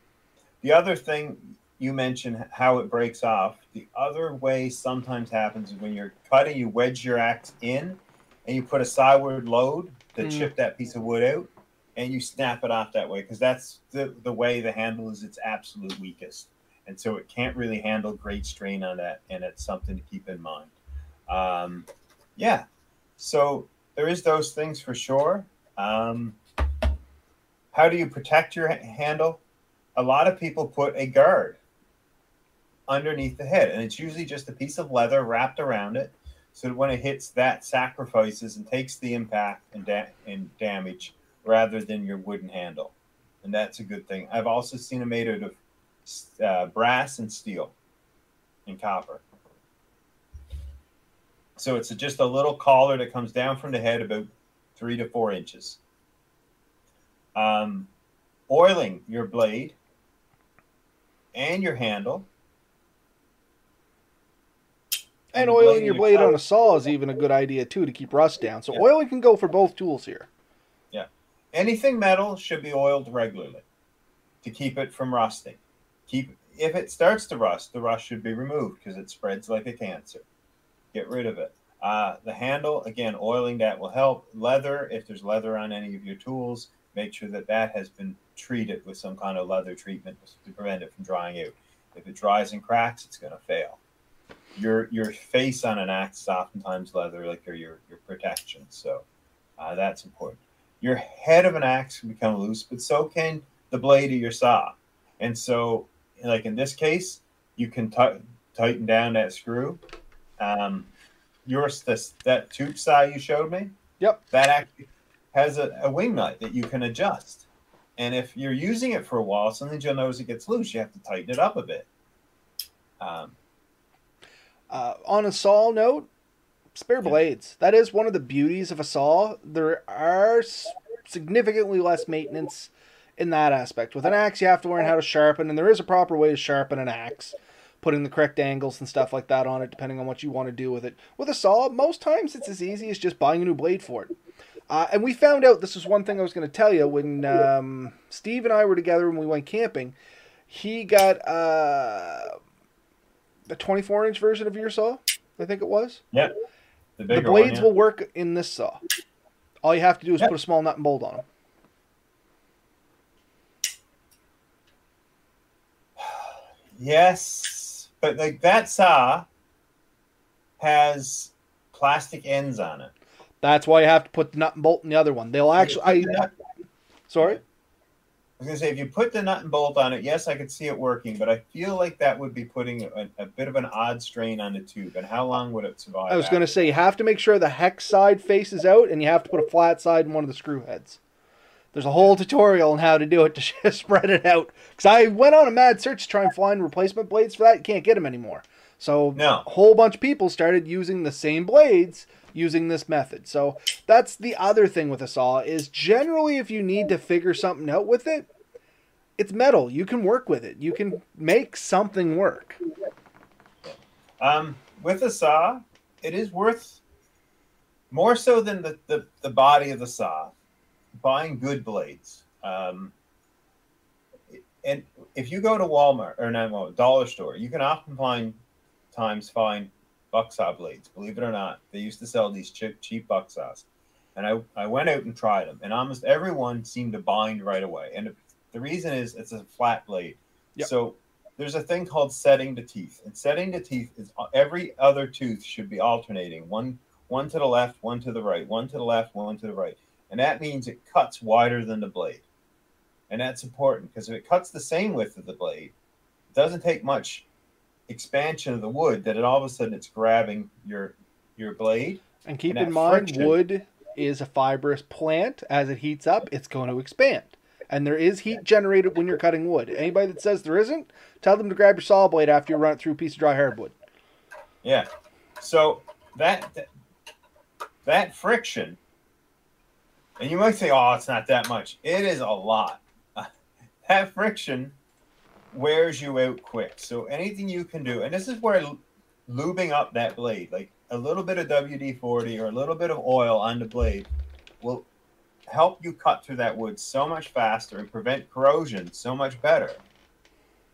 The other thing you mentioned, how it breaks off, the other way sometimes happens is when you're cutting, you wedge your axe in and you put a sideward load to chip that piece of wood out, and you snap it off that way, because that's the way the handle is its absolute weakest. And so it can't really handle great strain on that, and it's something to keep in mind. Yeah, so there is those things for sure. How do you protect your handle? A lot of people put a guard underneath the head, and it's usually just a piece of leather wrapped around it, so that when it hits, that sacrifices and takes the impact and damage rather than your wooden handle. And that's a good thing. I've also seen them made out of brass and steel and copper. So it's just a little collar that comes down from the head about 3 to 4 inches. Oiling your blade and your handle. And oiling your blade on a saw is even a good idea too, to keep rust down. So oiling can go for both tools here. Yeah. Anything metal should be oiled regularly to keep it from rusting. If it starts to rust, the rust should be removed because it spreads like a cancer. Get rid of it. The handle, again, oiling that will help. Leather, if there's leather on any of your tools, make sure that that has been treated with some kind of leather treatment to prevent it from drying out. If it dries and cracks, it's going to fail. Your face on an axe is oftentimes leather, like your protection. So that's important. Your head of an axe can become loose, but so can the blade of your saw. And so, like in this case, you can tighten down that screw. That tube saw you showed me, that actually has a wing nut that you can adjust. And if you're using it for a while, sometimes you'll notice it gets loose. You have to tighten it up a bit. On a saw note, spare blades. That is one of the beauties of a saw. There are significantly less maintenance in that aspect. With an axe, you have to learn how to sharpen, and there is a proper way to sharpen an axe, putting the correct angles and stuff like that on it, depending on what you want to do with it. With a saw, most times it's as easy as just buying a new blade for it. And we found out, this is one thing I was going to tell you, when Steve and I were together when we went camping, he got the 24-inch version of your saw, I think it was. Yep. The blades will work in this saw. All you have to do is put a small nut and bolt on them. Yes, but like that saw has plastic ends on it. That's why you have to put the nut and bolt in the other one. They'll actually... Sorry? I was going to say, if you put the nut and bolt on it, yes, I could see it working, but I feel like that would be putting a bit of an odd strain on the tube, and how long would it survive? I was going to say, you have to make sure the hex side faces out, and you have to put a flat side in one of the screw heads. There's a whole tutorial on how to do it to spread it out. Because I went on a mad search to try and find replacement blades for that. You can't get them anymore. So a whole bunch of people started using the same blades using this method. So that's the other thing with a saw is generally if you need to figure something out with it, it's metal. You can work with it. You can make something work. With a saw, it is worth more so than the body of the saw. Buying good blades, and if you go to Walmart or not Walmart, dollar store, you can often find times fine bucksaw blades. Believe it or not, they used to sell these cheap bucksaws. And I went out and tried them, and almost everyone seemed to bind right away. And the reason is it's a flat blade. Yep. So there's a thing called setting the teeth. And setting the teeth is every other tooth should be alternating. One to the left, one to the right, one to the left, one to the right. And that means it cuts wider than the blade. And that's important, because if it cuts the same width of the blade, it doesn't take much expansion of the wood that it all of a sudden it's grabbing your blade. And keep in mind, wood is a fibrous plant. As it heats up, it's going to expand. And there is heat generated when you're cutting wood. Anybody that says there isn't, tell them to grab your saw blade after you run it through a piece of dry hardwood. Yeah. So that friction, and you might say, oh, it's not that much. It is a lot. That friction wears you out quick. So anything you can do, and this is where lubing up that blade, like a little bit of WD-40 or a little bit of oil on the blade will help you cut through that wood so much faster and prevent corrosion so much better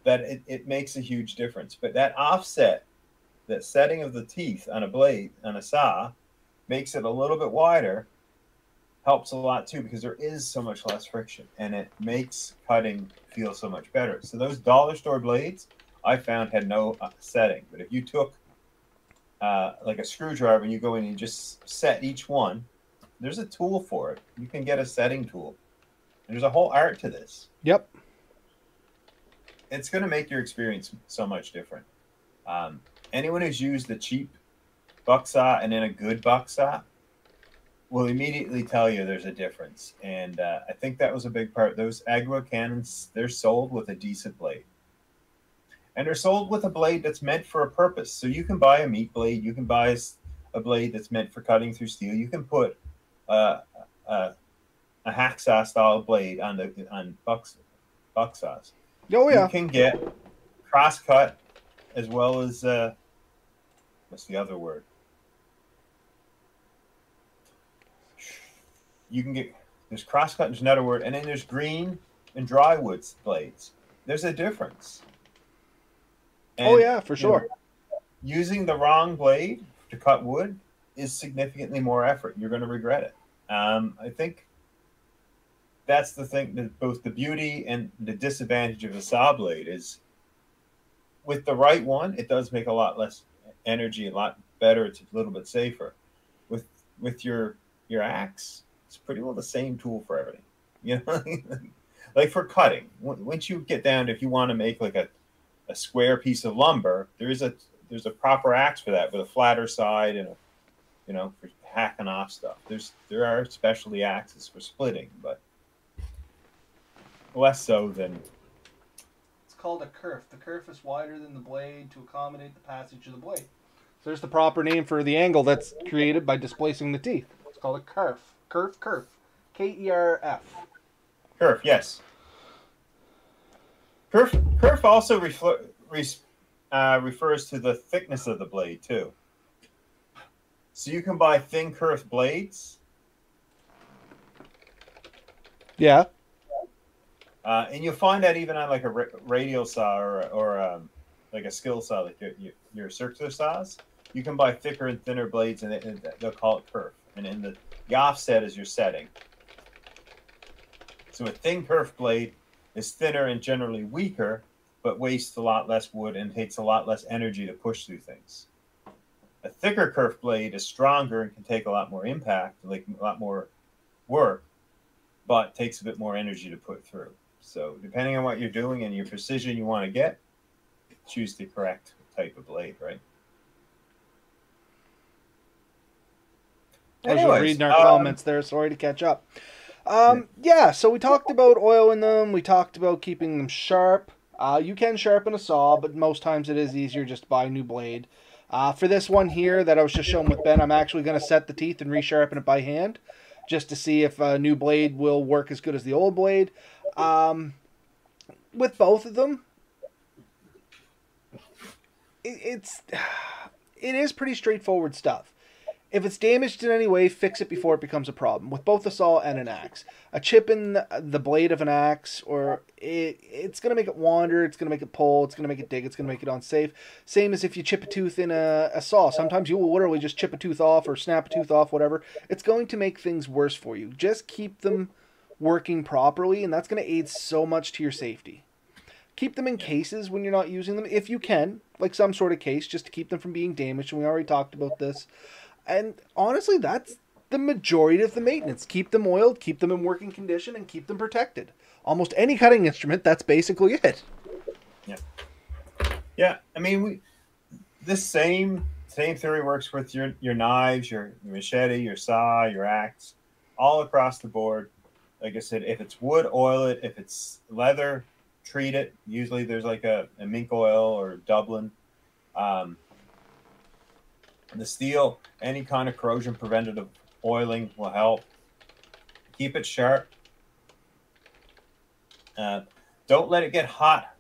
that it makes a huge difference. But that offset, that setting of the teeth on a blade, on a saw, makes it a little bit wider, helps a lot too, because there is so much less friction and it makes cutting feel so much better. So those dollar store blades I found had no setting, but if you took like a screwdriver and you go in and you just set each one, there's a tool for it. You can get a setting tool. There's a whole art to this. Yep. It's going to make your experience so much different. Anyone who's used the cheap bucksaw and then a good bucksaw will immediately tell you there's a difference. And I think that was a big part. Those Agawa cannons, they're sold with a decent blade. And they're sold with a blade that's meant for a purpose. So you can buy a meat blade. You can buy a blade that's meant for cutting through steel. You can put a hacksaw style blade on bucksaws. Oh yeah. You can get crosscut as well as what's the other word? You can get there's crosscut. There's another word, and then there's green and dry wood blades. There's a difference. And, oh yeah, for sure. You know, using the wrong blade to cut wood is significantly more effort. You're going to regret it. I think that's the thing, that both the beauty and the disadvantage of a saw blade is with the right one, it does make a lot less energy, a lot better. It's a little bit safer. With your axe, it's pretty well the same tool for everything. You know, like for cutting. Once you get down, if you want to make like a square piece of lumber, there's a proper axe for that, with a flatter side and a, you know, for hacking off stuff. There are specialty axes for splitting, but less so than. It's called a kerf. The kerf is wider than the blade to accommodate the passage of the blade. So there's the proper name for the angle that's created by displacing the teeth. It's called a kerf. Kerf. K-E-R-F. Kerf, yes. Kerf also refers to the thickness of the blade, too. So you can buy thin kerf blades. Yeah. And you'll find that even on like a radial saw or like a skill saw, like your circular saws, you can buy thicker and thinner blades, and they'll call it kerf. And then the offset is your setting. So a thin kerf blade is thinner and generally weaker, but wastes a lot less wood and takes a lot less energy to push through things. A thicker kerf blade is stronger and can take a lot more impact, like a lot more work, but takes a bit more energy to put through. So depending on what you're doing and your precision you want to get, choose the correct type of blade, right? Anyways, as you're reading our comments there, sorry to catch up. Yeah, so we talked about oiling them. We talked about keeping them sharp. You can sharpen a saw, but most times it is easier just to buy a new blade. For this one here that I was just showing with Ben, I'm actually going to set the teeth and resharpen it by hand just to see if a new blade will work as good as the old blade. With both of them, it is pretty straightforward stuff. If it's damaged in any way, fix it before it becomes a problem, with both a saw and an axe. A chip in the blade of an axe, or it's going to make it wander, it's going to make it pull, it's going to make it dig, it's going to make it unsafe. Same as if you chip a tooth in a saw. Sometimes you will literally just chip a tooth off or snap a tooth off, whatever. It's going to make things worse for you. Just keep them working properly, and that's going to aid so much to your safety. Keep them in cases when you're not using them, if you can, like some sort of case, just to keep them from being damaged, and we already talked about this. And honestly, that's the majority of the maintenance. Keep them oiled, keep them in working condition, and keep them protected. Almost any cutting instrument, that's basically it. Yeah. Yeah, I mean, this same theory works with your knives, your machete, your saw, your axe, all across the board. Like I said, if it's wood, oil it. If it's leather, treat it. Usually there's like a mink oil or Dublin. The steel, any kind of corrosion preventative oiling will help. Keep it sharp. Don't let it get hot.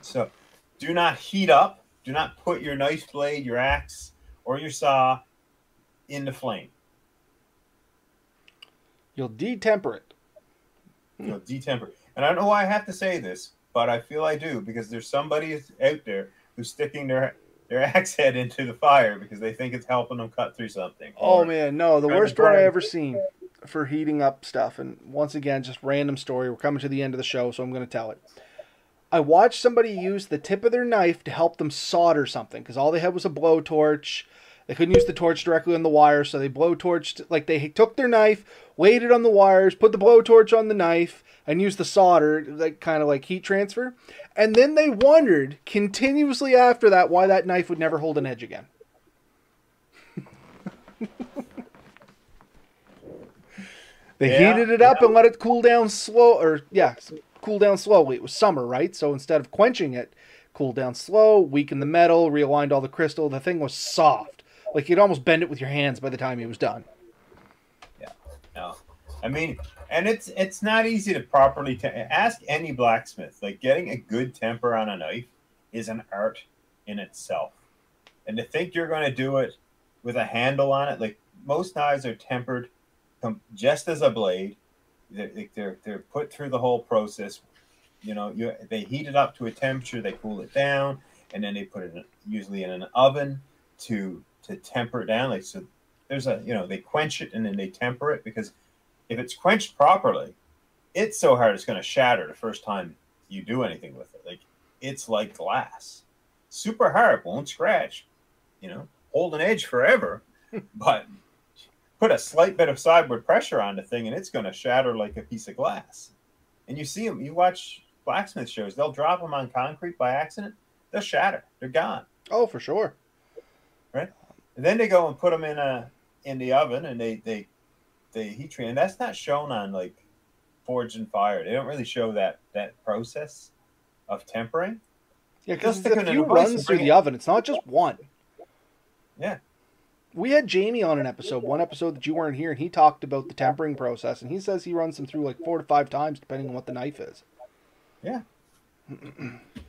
So do not heat up. Do not put your knife blade, your axe, or your saw in the flame. You'll detemper it. You'll detemper it. And I don't know why I have to say this, but I feel I do, because there's somebody out there who's sticking their axe head into the fire because they think it's helping them cut through something. Oh man, no, the worst one I ever seen for heating up stuff, and once again, just random story, we're coming to the end of the show, so I'm going to tell it. I watched somebody use the tip of their knife to help them solder something, because all they had was a blowtorch. They couldn't use the torch directly on the wire, so they blowtorched, like they took their knife, laid it on the wires, put the blowtorch on the knife, and used the solder, like kind of like heat transfer. And then they wondered continuously after that why that knife would never hold an edge again. They heated it up and let it cool down slow, cool down slowly. It was summer, right? So instead of quenching it, cooled down slow, weakened the metal, realigned all the crystal. The thing was soft. Like, you'd almost bend it with your hands by the time it was done. Yeah. No. I mean, and it's not easy to properly... Ask any blacksmith. Like, getting a good temper on a knife is an art in itself. And to think you're going to do it with a handle on it... Like, most knives are tempered just as a blade. They're put through the whole process. You know, they heat it up to a temperature, they cool it down, and then they put it usually in an oven to temper it down. Like, so there's they quench it and then they temper it, because if it's quenched properly, it's so hard it's going to shatter the first time you do anything with it. Like, it's like glass, super hard, won't scratch, hold an edge forever, but put a slight bit of sideward pressure on the thing and it's going to shatter like a piece of glass. And you see them, you watch blacksmith shows, they'll drop them on concrete by accident, they'll shatter, they're gone. Oh, for sure. Right? And then they go and put them in the oven, and they heat treat. And that's not shown on, like, Forged and Fire. They don't really show that process of tempering. Yeah, because there's a few runs through the oven. It's not just one. Yeah. We had Jamie on one episode that you weren't here, and he talked about the tempering process, and he says he runs them through, like, 4 to 5 times, depending on what the knife is. Yeah.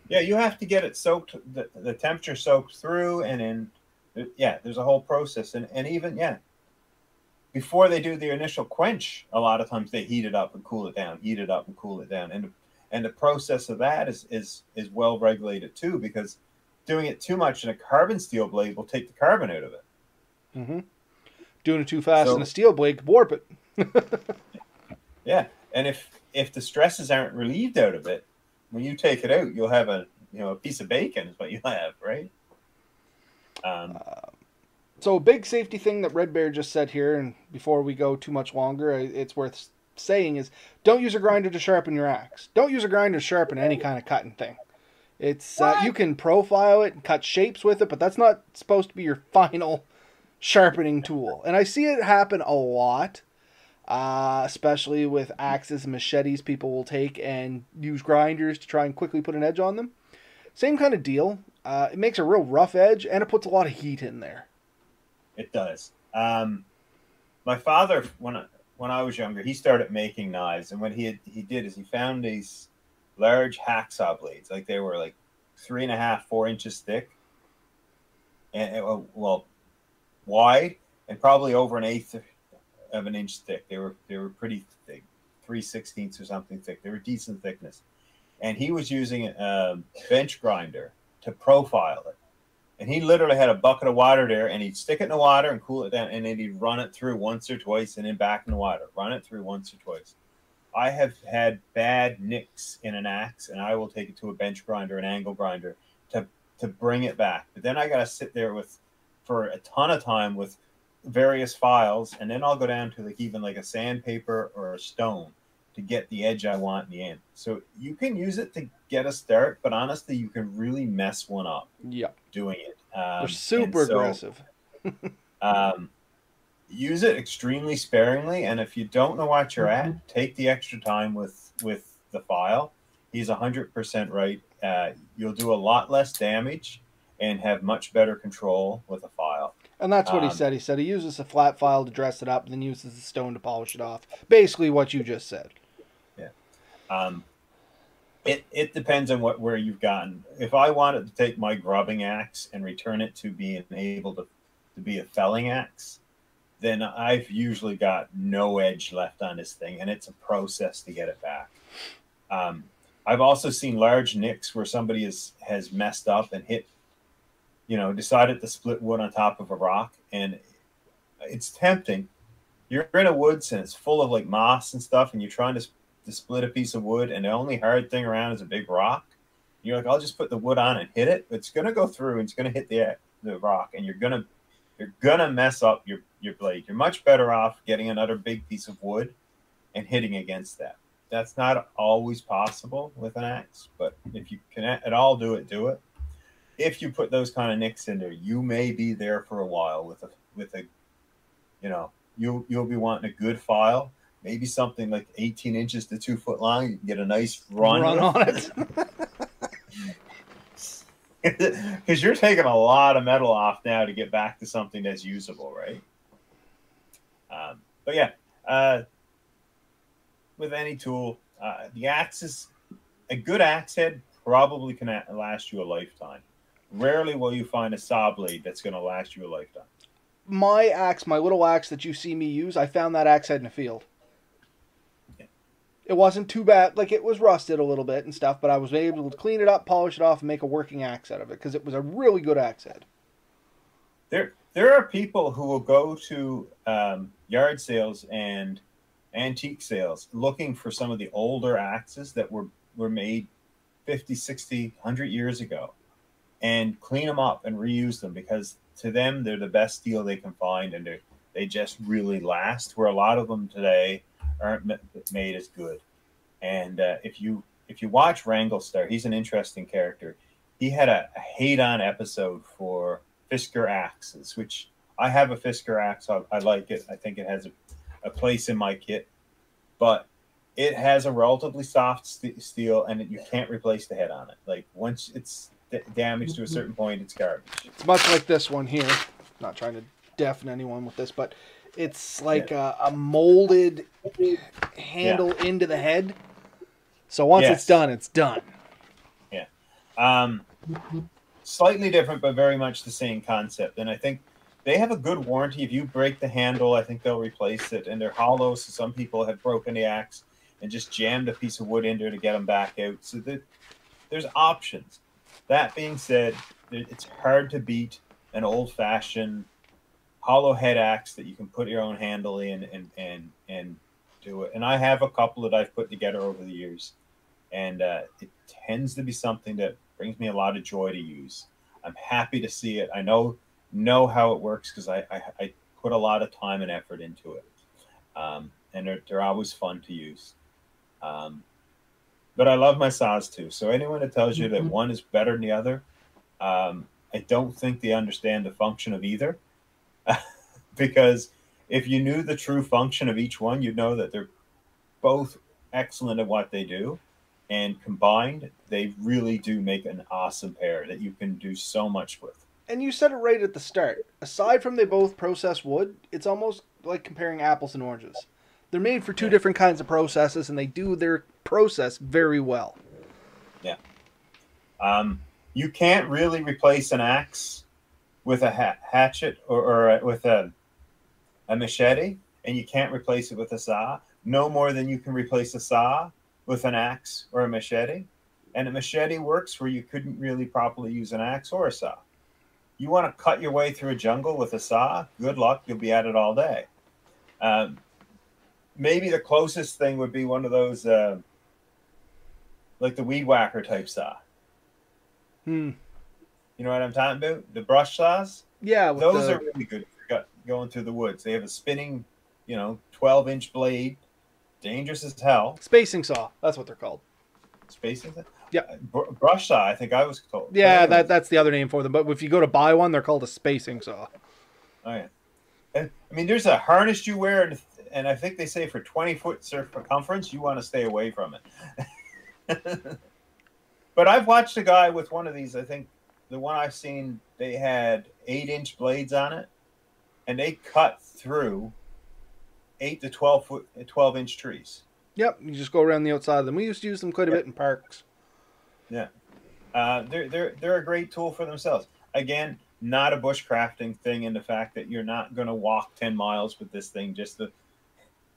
Yeah, you have to get it soaked, the temperature soaked through, and then... Yeah, there's a whole process. And even, before they do their initial quench, a lot of times they heat it up and cool it down, heat it up and cool it down. And the process of that is well regulated too, because doing it too much in a carbon steel blade will take the carbon out of it. Mm-hmm. Doing it too fast in a steel blade could warp it. Yeah, and if the stresses aren't relieved out of it, when you take it out, you'll have a piece of bacon is what you have, right? So a big safety thing that Red Bear just said here, and before we go too much longer, it's worth saying, is don't use a grinder to sharpen your axe. Don't use a grinder to sharpen any kind of cutting thing. It's you can profile it and cut shapes with it, but that's not supposed to be your final sharpening tool. And I see it happen a lot, especially with axes and machetes. People will take and use grinders to try and quickly put an edge on them. Same kind of deal. It makes a real rough edge, and it puts a lot of heat in there. It does. My father, when I was younger, he started making knives, and what he did is he found these large hacksaw blades, like they were like 3.5, 4 inches thick, and wide and probably over an eighth of an inch thick. They were pretty thick, 3/16 or something thick. They were decent thickness. And he was using a bench grinder to profile it. And he literally had a bucket of water there, and he'd stick it in the water and cool it down, and then he'd run it through once or twice and then back in the water. Run it through once or twice. I have had bad nicks in an axe, and I will take it to a bench grinder, an angle grinder, to bring it back. But then I got to sit there for a ton of time with various files, and then I'll go down to even a sandpaper or a stone to get the edge I want in the end. So you can use it to get a start, but honestly, you can really mess one up. Yeah, doing it. They're super aggressive. Use it extremely sparingly, and if you don't know what you're at, take the extra time with the file. He's 100% right. You'll do a lot less damage and have much better control with a file. And that's what he said. He said he uses a flat file to dress it up and then uses the stone to polish it off. Basically what you just said. Yeah. It depends on where you've gotten. If I wanted to take my grubbing axe and return it to being able to be a felling axe, then I've usually got no edge left on this thing, and it's a process to get it back. I've also seen large nicks where somebody has messed up and hit, decided to split wood on top of a rock, and it's tempting. You're in a woods and it's full of moss and stuff, and you're trying to split a piece of wood, and the only hard thing around is a big rock. You're like, I'll just put the wood on and hit it. It's going to go through and it's going to hit the rock, and you're going to mess up your blade. You're much better off getting another big piece of wood and hitting against that. That's not always possible with an axe, but if you can at all do it, do it. If you put those kind of nicks in there, you may be there for a while you'll be wanting a good file, maybe something like 18 inches to 2 foot long. You can get a nice run on it. Because you're taking a lot of metal off now to get back to something that's usable, right? But yeah, with any tool, the axe is a good axe head. Probably can last you a lifetime. Rarely will you find a saw blade that's going to last you a lifetime. My axe, my little axe that you see me use, I found that axe head in a field. Yeah. It wasn't too bad. It was rusted a little bit and stuff, but I was able to clean it up, polish it off, and make a working axe out of it because it was a really good axe head. There are people who will go to yard sales and antique sales looking for some of the older axes that were made 50, 60, 100 years ago, and clean them up and reuse them because to them, they're the best steel they can find, and they just really last, where a lot of them today aren't made as good. And if you watch Wranglestar, he's an interesting character. He had a hate-on episode for Fisker axes, which I have a Fisker axe. I like it. I think it has a place in my kit, but it has a relatively soft steel, and you can't replace the head on it. Once it's damaged to a certain point, it's garbage. It's much like this one here. Not trying to deafen anyone with this, but it's a molded handle into the head. So once it's done, it's done. Yeah. Slightly different, but very much the same concept. And I think they have a good warranty. If you break the handle, I think they'll replace it. And they're hollow, so some people have broken the axe and just jammed a piece of wood in there to get them back out. So there's options. That being said, it's hard to beat an old-fashioned hollow head axe that you can put your own handle in and do it. And I have a couple that I've put together over the years, and it tends to be something that brings me a lot of joy to use. I'm happy to see it. I know how it works because I put a lot of time and effort into it. And they're always fun to use. But I love my saws too. So anyone that tells you that one is better than the other, I don't think they understand the function of either. Because if you knew the true function of each one, you'd know that they're both excellent at what they do. And combined, they really do make an awesome pair that you can do so much with. And you said it right at the start. Aside from they both process wood, it's almost like comparing apples and oranges. They're made for two different kinds of processes, and they do their process very well. Yeah. You can't really replace an axe with a hatchet or with a machete, and you can't replace it with a saw, no more than you can replace a saw with an axe or a machete. And a machete works where you couldn't really properly use an axe or a saw. You want to cut your way through a jungle with a saw, good luck, you'll be at it all day. Maybe the closest thing would be one of those, like the weed whacker type saw. You know what I'm talking about? The brush saws? Yeah. Those are really good for going through the woods. They have a spinning, you know, 12-inch blade. Dangerous as hell. Spacing saw. That's what they're called. Spacing saw? Yeah. Brush saw, I think I was told. Yeah, that's the other name for them. But if you go to buy one, they're called a spacing saw. Oh, yeah. And, I mean, there's a harness you wear, and I think they say for 20-foot circumference, you want to stay away from it. But I've watched a guy with one of these, I think, the one I've seen, they had 8-inch blades on it, and they cut through 8 to 12-inch trees. Yep, you just go around the outside of them. We used to use them quite a bit in parks. Yeah, they're a great tool for themselves. Again, not a bushcrafting thing in the fact that you're not going to walk 10 miles with this thing just to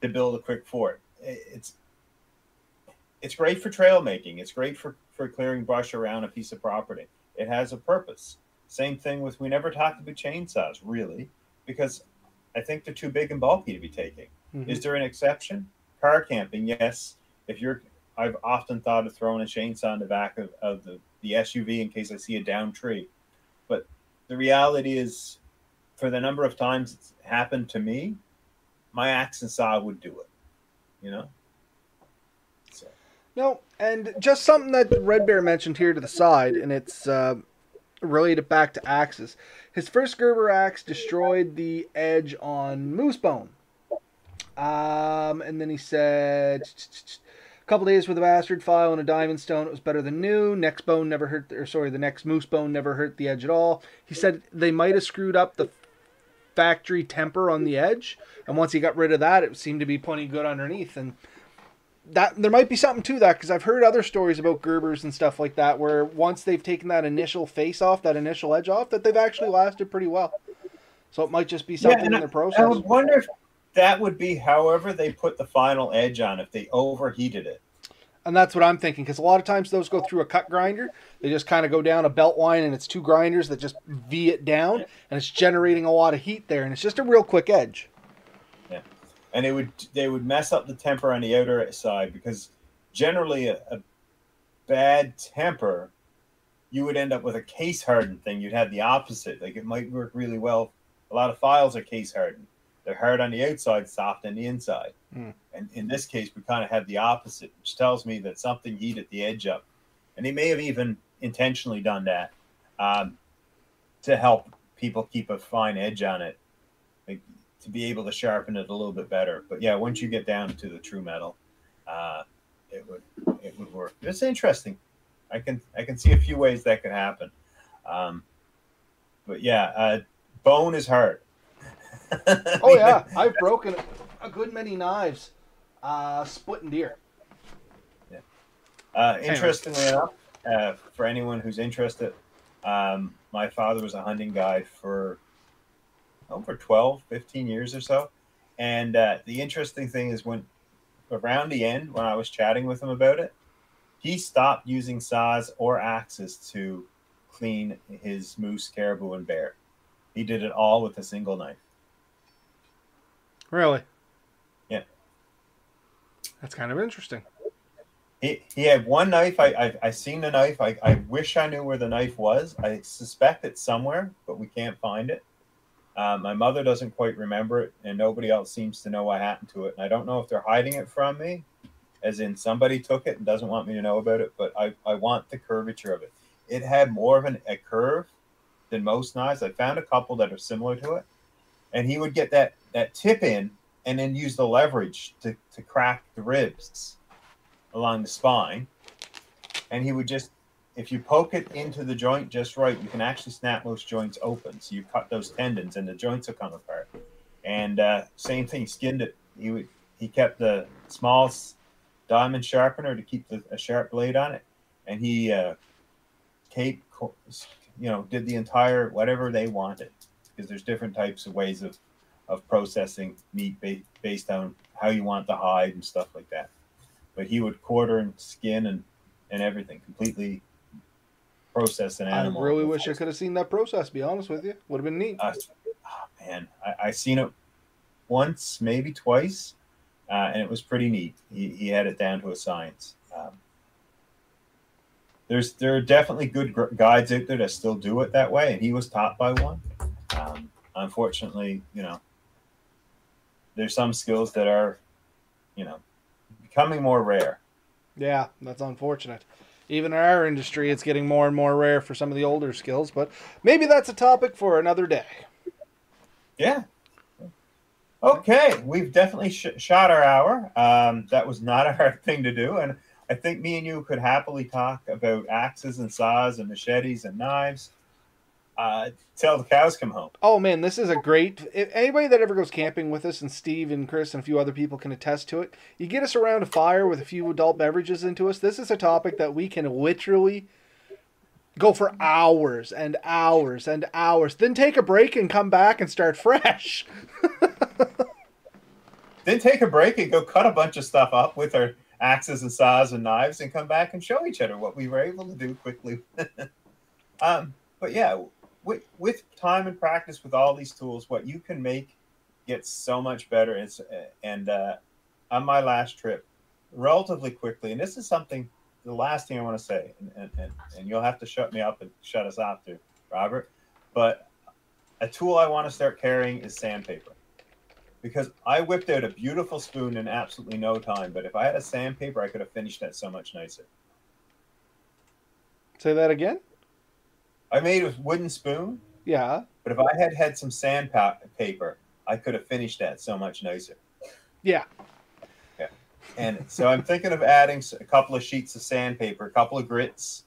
build a quick fort. It's great for trail making. It's great for clearing brush around a piece of property. It has a purpose. Same thing with, we never talked about chainsaws, really, because I think they're too big and bulky to be taking. Is there an exception? Car camping, yes. If you're, I've often thought of throwing a chainsaw in the back of the SUV in case I see a downed tree. But the reality is, for the number of times it's happened to me, my axe and saw would do it, you know? No, and just something that Red Bear mentioned here to the side, and it's related back to axes. His first Gerber axe destroyed the edge on moose bone. And then he said, a couple days with a bastard file and a diamond stone, it was better than new. Next bone never hurt, or sorry, the next moose bone never hurt the edge at all. He said they might have screwed up the factory temper on the edge, and once he got rid of that, it seemed to be plenty good underneath, and that there might be something to that, because I've heard other stories about Gerbers and stuff like that where once they've taken that initial face off, that initial edge off, that they've actually lasted pretty well. So it might just be something in their process. I wonder if that would be however they put the final edge on, if they overheated it. And that's what I'm thinking, because a lot of times those go through a cut grinder. They just kind of go down a belt line, and it's two grinders that just V it down, and it's generating a lot of heat there, and it's just a real quick edge. And they would mess up the temper on the outer side, because generally a bad temper, you would end up with a case hardened thing. You'd have the opposite. Like, it might work really well. A lot of files are case hardened. They're hard on the outside, soft on the inside. And in this case, we kind of have the opposite, which tells me that something heated the edge up. And they may have even intentionally done that to help people keep a fine edge on it. Like, to be able to sharpen it a little bit better. But yeah, once you get down to the true metal, it would work. It's interesting. I can see a few ways that could happen. But yeah, bone is hard. Oh yeah, I've broken a good many knives, splitting deer. Yeah. Interestingly enough, for anyone who's interested, my father was a hunting guide for over 12, 15 years or so. And the interesting thing is, when around the end, when I was chatting with him about it, he stopped using saws or axes to clean his moose, caribou, and bear. He did it all with a single knife. Really? Yeah. That's kind of interesting. He had one knife. I seen the knife. I wish I knew where the knife was. I suspect it's somewhere, but we can't find it. My mother doesn't quite remember it, and nobody else seems to know what happened to it. And I don't know if they're hiding it from me, as in somebody took it and doesn't want me to know about it, but I want the curvature of it. It had more of a curve than most knives. I found a couple that are similar to it. And he would get that tip in and then use the leverage to crack the ribs along the spine. And he would just, if you poke it into the joint just right, you can actually snap those joints open. So you cut those tendons, and the joints will come apart. And same thing, skinned it. He kept the small diamond sharpener to keep a sharp blade on it, and he you know, did the entire whatever they wanted, because there's different types of ways of processing meat based on how you want the hide and stuff like that. But he would quarter and skin and everything, completely process an animal. I really wish I could have seen that process, be honest with you. Would have been neat. Oh, man, I seen it once, maybe twice, and it was pretty neat. He had it down to a science. There are definitely good guides out there that still do it that way, and he was taught by one. Unfortunately, you know, there's some skills that are, you know, becoming more rare. Yeah, that's unfortunate. Even in our industry, it's getting more and more rare for some of the older skills, but maybe that's a topic for another day. Yeah. Okay, we've definitely shot our hour. That was not a hard thing to do, and I think me and you could happily talk about axes and saws and machetes and knives till the cows come home. Oh, man, this is a great... Anybody that ever goes camping with us, and Steve and Chris and a few other people can attest to it, you get us around a fire with a few adult beverages into us, this is a topic that we can literally go for hours and hours and hours, then take a break and come back and start fresh. Then take a break and go cut a bunch of stuff up with our axes and saws and knives and come back and show each other what we were able to do quickly. But yeah, with time and practice with all these tools, what you can make gets so much better. And on my last trip, relatively quickly, and this is something, the last thing I want to say, and you'll have to shut me up and shut us off too, Robert, but a tool I want to start carrying is sandpaper. Because I whipped out a beautiful spoon in absolutely no time, but if I had a sandpaper, I could have finished that so much nicer. Say that again? I made a wooden spoon. Yeah. But if I had some sandpaper, I could have finished that so much nicer. Yeah. Yeah. And so I'm thinking of adding a couple of sheets of sandpaper, a couple of grits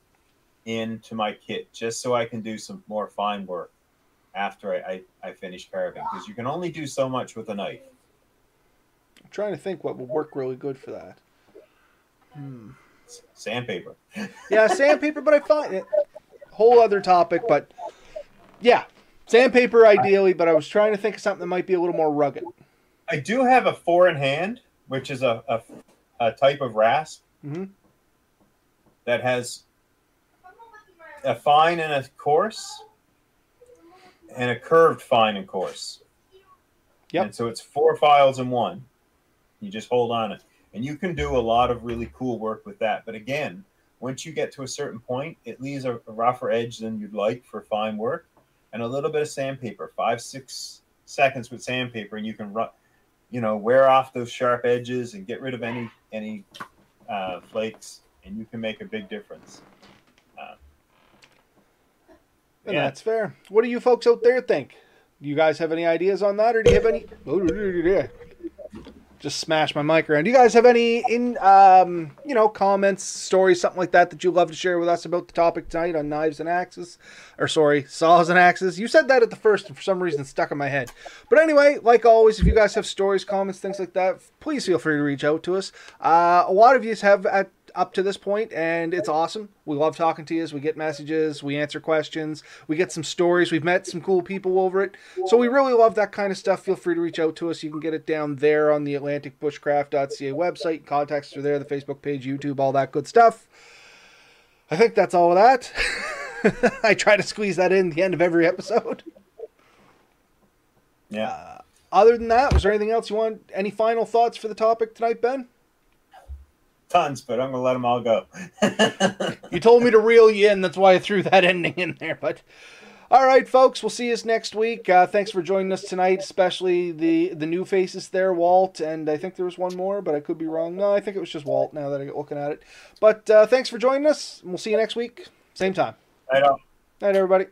into my kit, just so I can do some more fine work after I finish carving, because you can only do so much with a knife. I'm trying to think what will work really good for that. Sandpaper. Yeah, sandpaper, but I find it whole other topic, but yeah, sandpaper ideally, but I was trying to think of something that might be a little more rugged. I do have a four in hand, which is a type of rasp that has a fine and a coarse, and a curved fine and coarse. Yep. And so it's four files in one. You just hold on it. And you can do a lot of really cool work with that. But again, once you get to a certain point, it leaves a rougher edge than you'd like for fine work. And a little bit of sandpaper, 5-6 seconds with sandpaper, and you can, you know, wear off those sharp edges and get rid of any flakes, and you can make a big difference. Yeah. That's fair. What do you folks out there think? Do you guys have any ideas on that, or do you have any? Just smash my mic around. Do you guys have any you know, comments, stories, something like that that you'd love to share with us about the topic tonight on knives and axes, or sorry, saws and axes? You said that at the first, and for some reason it stuck in my head. But anyway, like always, if you guys have stories, comments, things like that, please feel free to reach out to us. A lot of you have up to this point, and it's awesome. We love talking to you. We get messages, we answer questions, we get some stories, we've met some cool people over it, so we really love that kind of stuff. Feel free to reach out to us. You can get it down there on the atlanticpushcraft.ca website. Contacts are there, the Facebook page, YouTube, all that good stuff. I think that's all of that. I try to squeeze that in at the end of every episode. Yeah. Other than that, was there anything else you want? Any final thoughts for the topic tonight, Ben? Tons, but I'm going to let them all go. You told me to reel you in. That's why I threw that ending in there. But all right, folks, we'll see us next week. Thanks for joining us tonight, especially the new faces there, Walt. And I think there was one more, but I could be wrong. No, I think it was just Walt now that I get looking at it. But thanks for joining us. And we'll see you next week. Same time. Night, everybody.